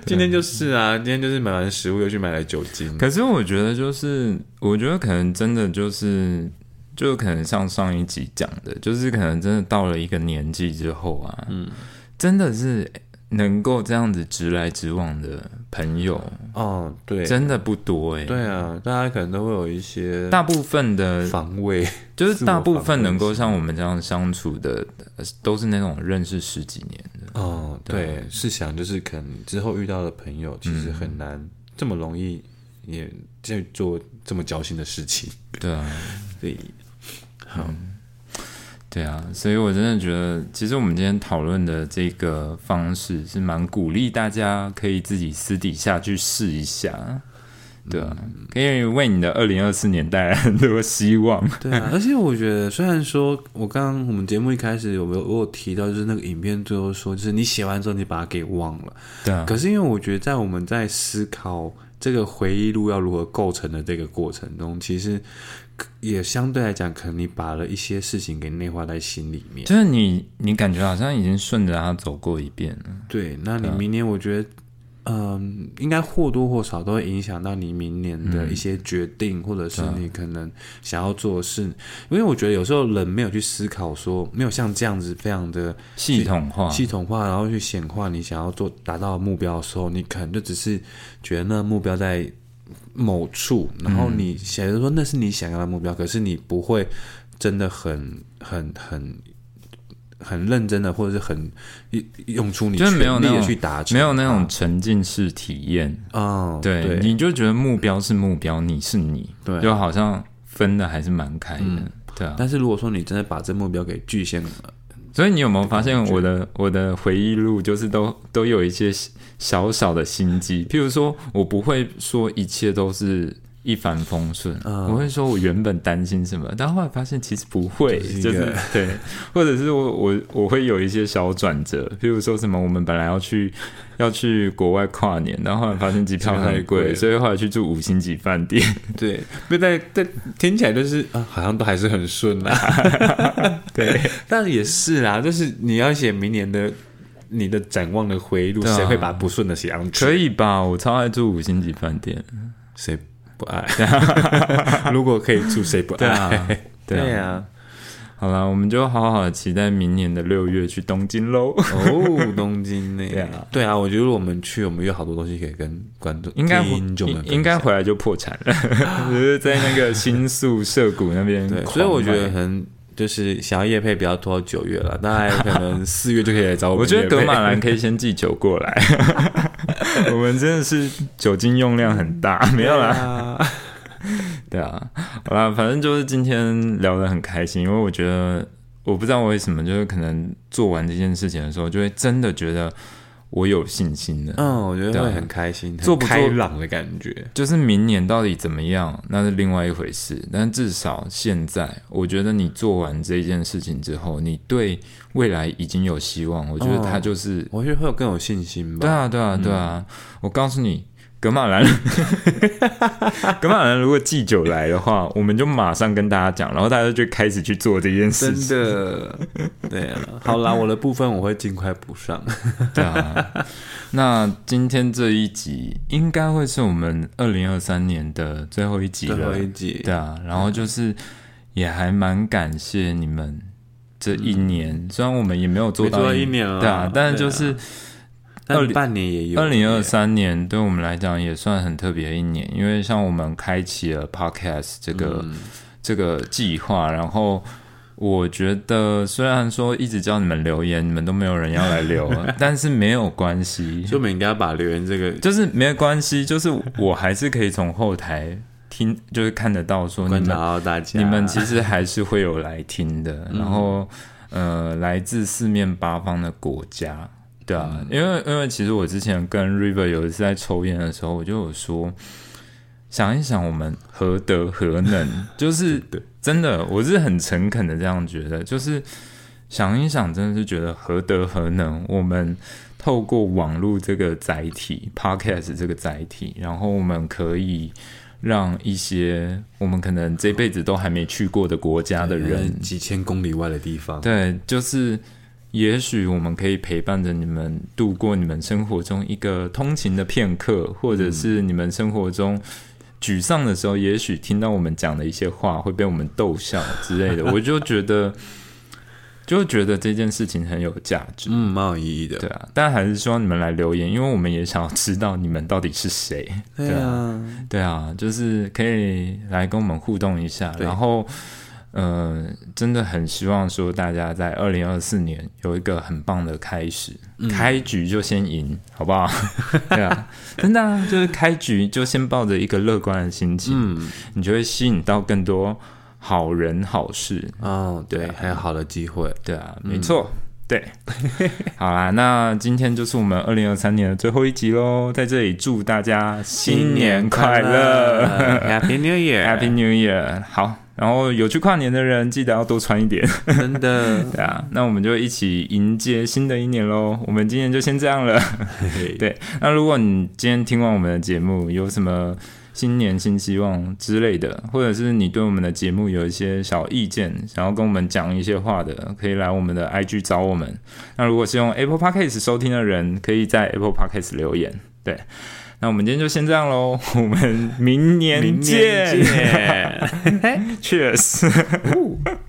今天就是啊，今天就是买完食物又去买了酒精。可是我觉得就是，我觉得可能真的就是。就可能像上一集讲的，就是可能真的到了一个年纪之后啊，嗯，真的是能够这样子直来直往的朋友哦，对，真的不多哎，欸。对啊，大家可能都会有一些大部分的防卫，就是大部分能够像我们这样相处的，都是那种认识十几年的哦。对，试想就是可能之后遇到的朋友，其实很难这么容易也在做这么矫情的事情。对啊，对。好，对啊，所以我真的觉得其实我们今天讨论的这个方式是蛮鼓励大家可以自己私底下去试一下，对啊，嗯、可以为你的二零二四年带来很多希望。对啊，而且我觉得虽然说我刚刚我们节目一开始有没有我有提到，就是那个影片最后说就是你写完之后你把它给忘了，对啊，可是因为我觉得在我们在思考这个回忆录要如何构成的这个过程中，其实也相对来讲可能你把了一些事情给内化在心里面，就是你你感觉好像已经顺着它走过一遍了。对，那你明年我觉得嗯、应该或多或少都会影响到你明年的一些决定、嗯、或者是你可能想要做的事，因为我觉得有时候人没有去思考说没有像这样子非常的系统化系统化然后去显化你想要做达到的目标的时候，你可能就只是觉得那目标在某处，然后你想着说那是你想要的目标、嗯、可是你不会真的很很很很认真的或者是很用出你全力的去达成，没有那种沉浸式体验、哦、对, 对，你就觉得目标是目标，你是你，对，就好像分的还是蛮开的、嗯、对啊。但是如果说你真的把这目标给局限了，所以你有没有发现我的我的回忆录就是都都有一些小小的心机，譬如说我不会说一切都是一帆风顺、嗯、我会说我原本担心什么，但后来发现其实不会，就是对，或者是我我我会有一些小转折，譬如说什么我们本来要去要去国外跨年，然后后来发现机票太贵，所以后来去住五星级饭店，对，但但听起来就是啊，好像都还是很顺啦对，但也是啦，就是你要写明年的你的展望的回忆录，谁、啊、会把不顺的写上去？可以吧，我超爱住五星级饭店，谁不爱如果可以住谁不爱？对啊，对啊，对啊，好啦，我们就好好期待明年的六月去东京咯哦，东京呢、啊、对啊，我觉得我们去我们有好多东西可以跟观众应该应该回来就破产了就是在那个新宿涉谷那边对，所以我觉得很就是想要业配不要拖到九月了，大概可能四月就可以来找我们业配。我觉得格马兰可以先寄酒过来，我们真的是酒精用量很大，没有啦。对啊，好啦，反正就是今天聊得很开心，因为我觉得我不知道为什么，就是可能做完这件事情的时候，就会真的觉得我有信心的。嗯，我觉得会很开心，做不做开朗的感觉。就是明年到底怎么样，那是另外一回事。但至少现在，我觉得你做完这件事情之后，你对未来已经有希望。我觉得他就是，哦、我觉得会有更有信心吧。对啊，对啊，对啊！嗯、我告诉你，格马兰，格马兰如果祭酒来的话，我们就马上跟大家讲，然后大家就开始去做这件事情。真的，对啊。好啦，我的部分我会尽快补上。对啊，那今天这一集应该会是我们二零二三年的最后一集了。最后一集，对啊。然后就是也还蛮感谢你们这一年，嗯、虽然我们也没有做到一，没做到一年了，对啊，但是就是。但半年也有二零二三年对我们来讲也算很特别的一年，因为像我们开启了 podcast 这个、嗯、这个计划，然后我觉得虽然说一直叫你们留言，你们都没有人要来留但是没有关系，就我们应该把留言这个就是没有关系，就是我还是可以从后台听，就是看得到说你们到大家你们其实还是会有来听的、嗯、然后呃，来自四面八方的国家，对啊，因为因为其实我之前跟 River 有一次在抽烟的时候，我就有说，想一想我们何德何能，就是真的，我是很诚恳的这样觉得，就是想一想，真的是觉得何德何能，我们透过网络这个载体 ，podcast 这个载体，然后我们可以让一些我们可能这辈子都还没去过的国家的人，几千公里外的地方，对，就是。也许我们可以陪伴着你们度过你们生活中一个通勤的片刻，或者是你们生活中沮丧的时候，也许听到我们讲的一些话会被我们逗笑之类的，我就觉得就觉得这件事情很有价值，嗯，蛮有意义的，对啊。但还是希望你们来留言，因为我们也想要知道你们到底是谁，对啊，对啊，就是可以来跟我们互动一下，然后呃，真的很希望说大家在二零二四年有一个很棒的开始、嗯、开局就先赢好不好对啊，真的啊，就是开局就先抱着一个乐观的心情、嗯、你就会吸引到更多好人好事哦，对，还有好的机会，对啊，没错，嗯，对。好啦，那今天就是我们二零二三年的最后一集咯，在这里祝大家新年快乐， Happy New Year Happy New Year。 好，然后有去跨年的人记得要多穿一点，真的。对啊，那我们就一起迎接新的一年咯，我们今天就先这样了。对，那如果你今天听完我们的节目有什么新年新希望之类的，或者是你对我们的节目有一些小意见想要跟我们讲一些话的，可以来我们的 I G 找我们。那如果是用 Apple Podcast 收听的人，可以在 Apple Podcast 留言。对，那我们今天就先这样咯，我们明年见，明年见。Cheers。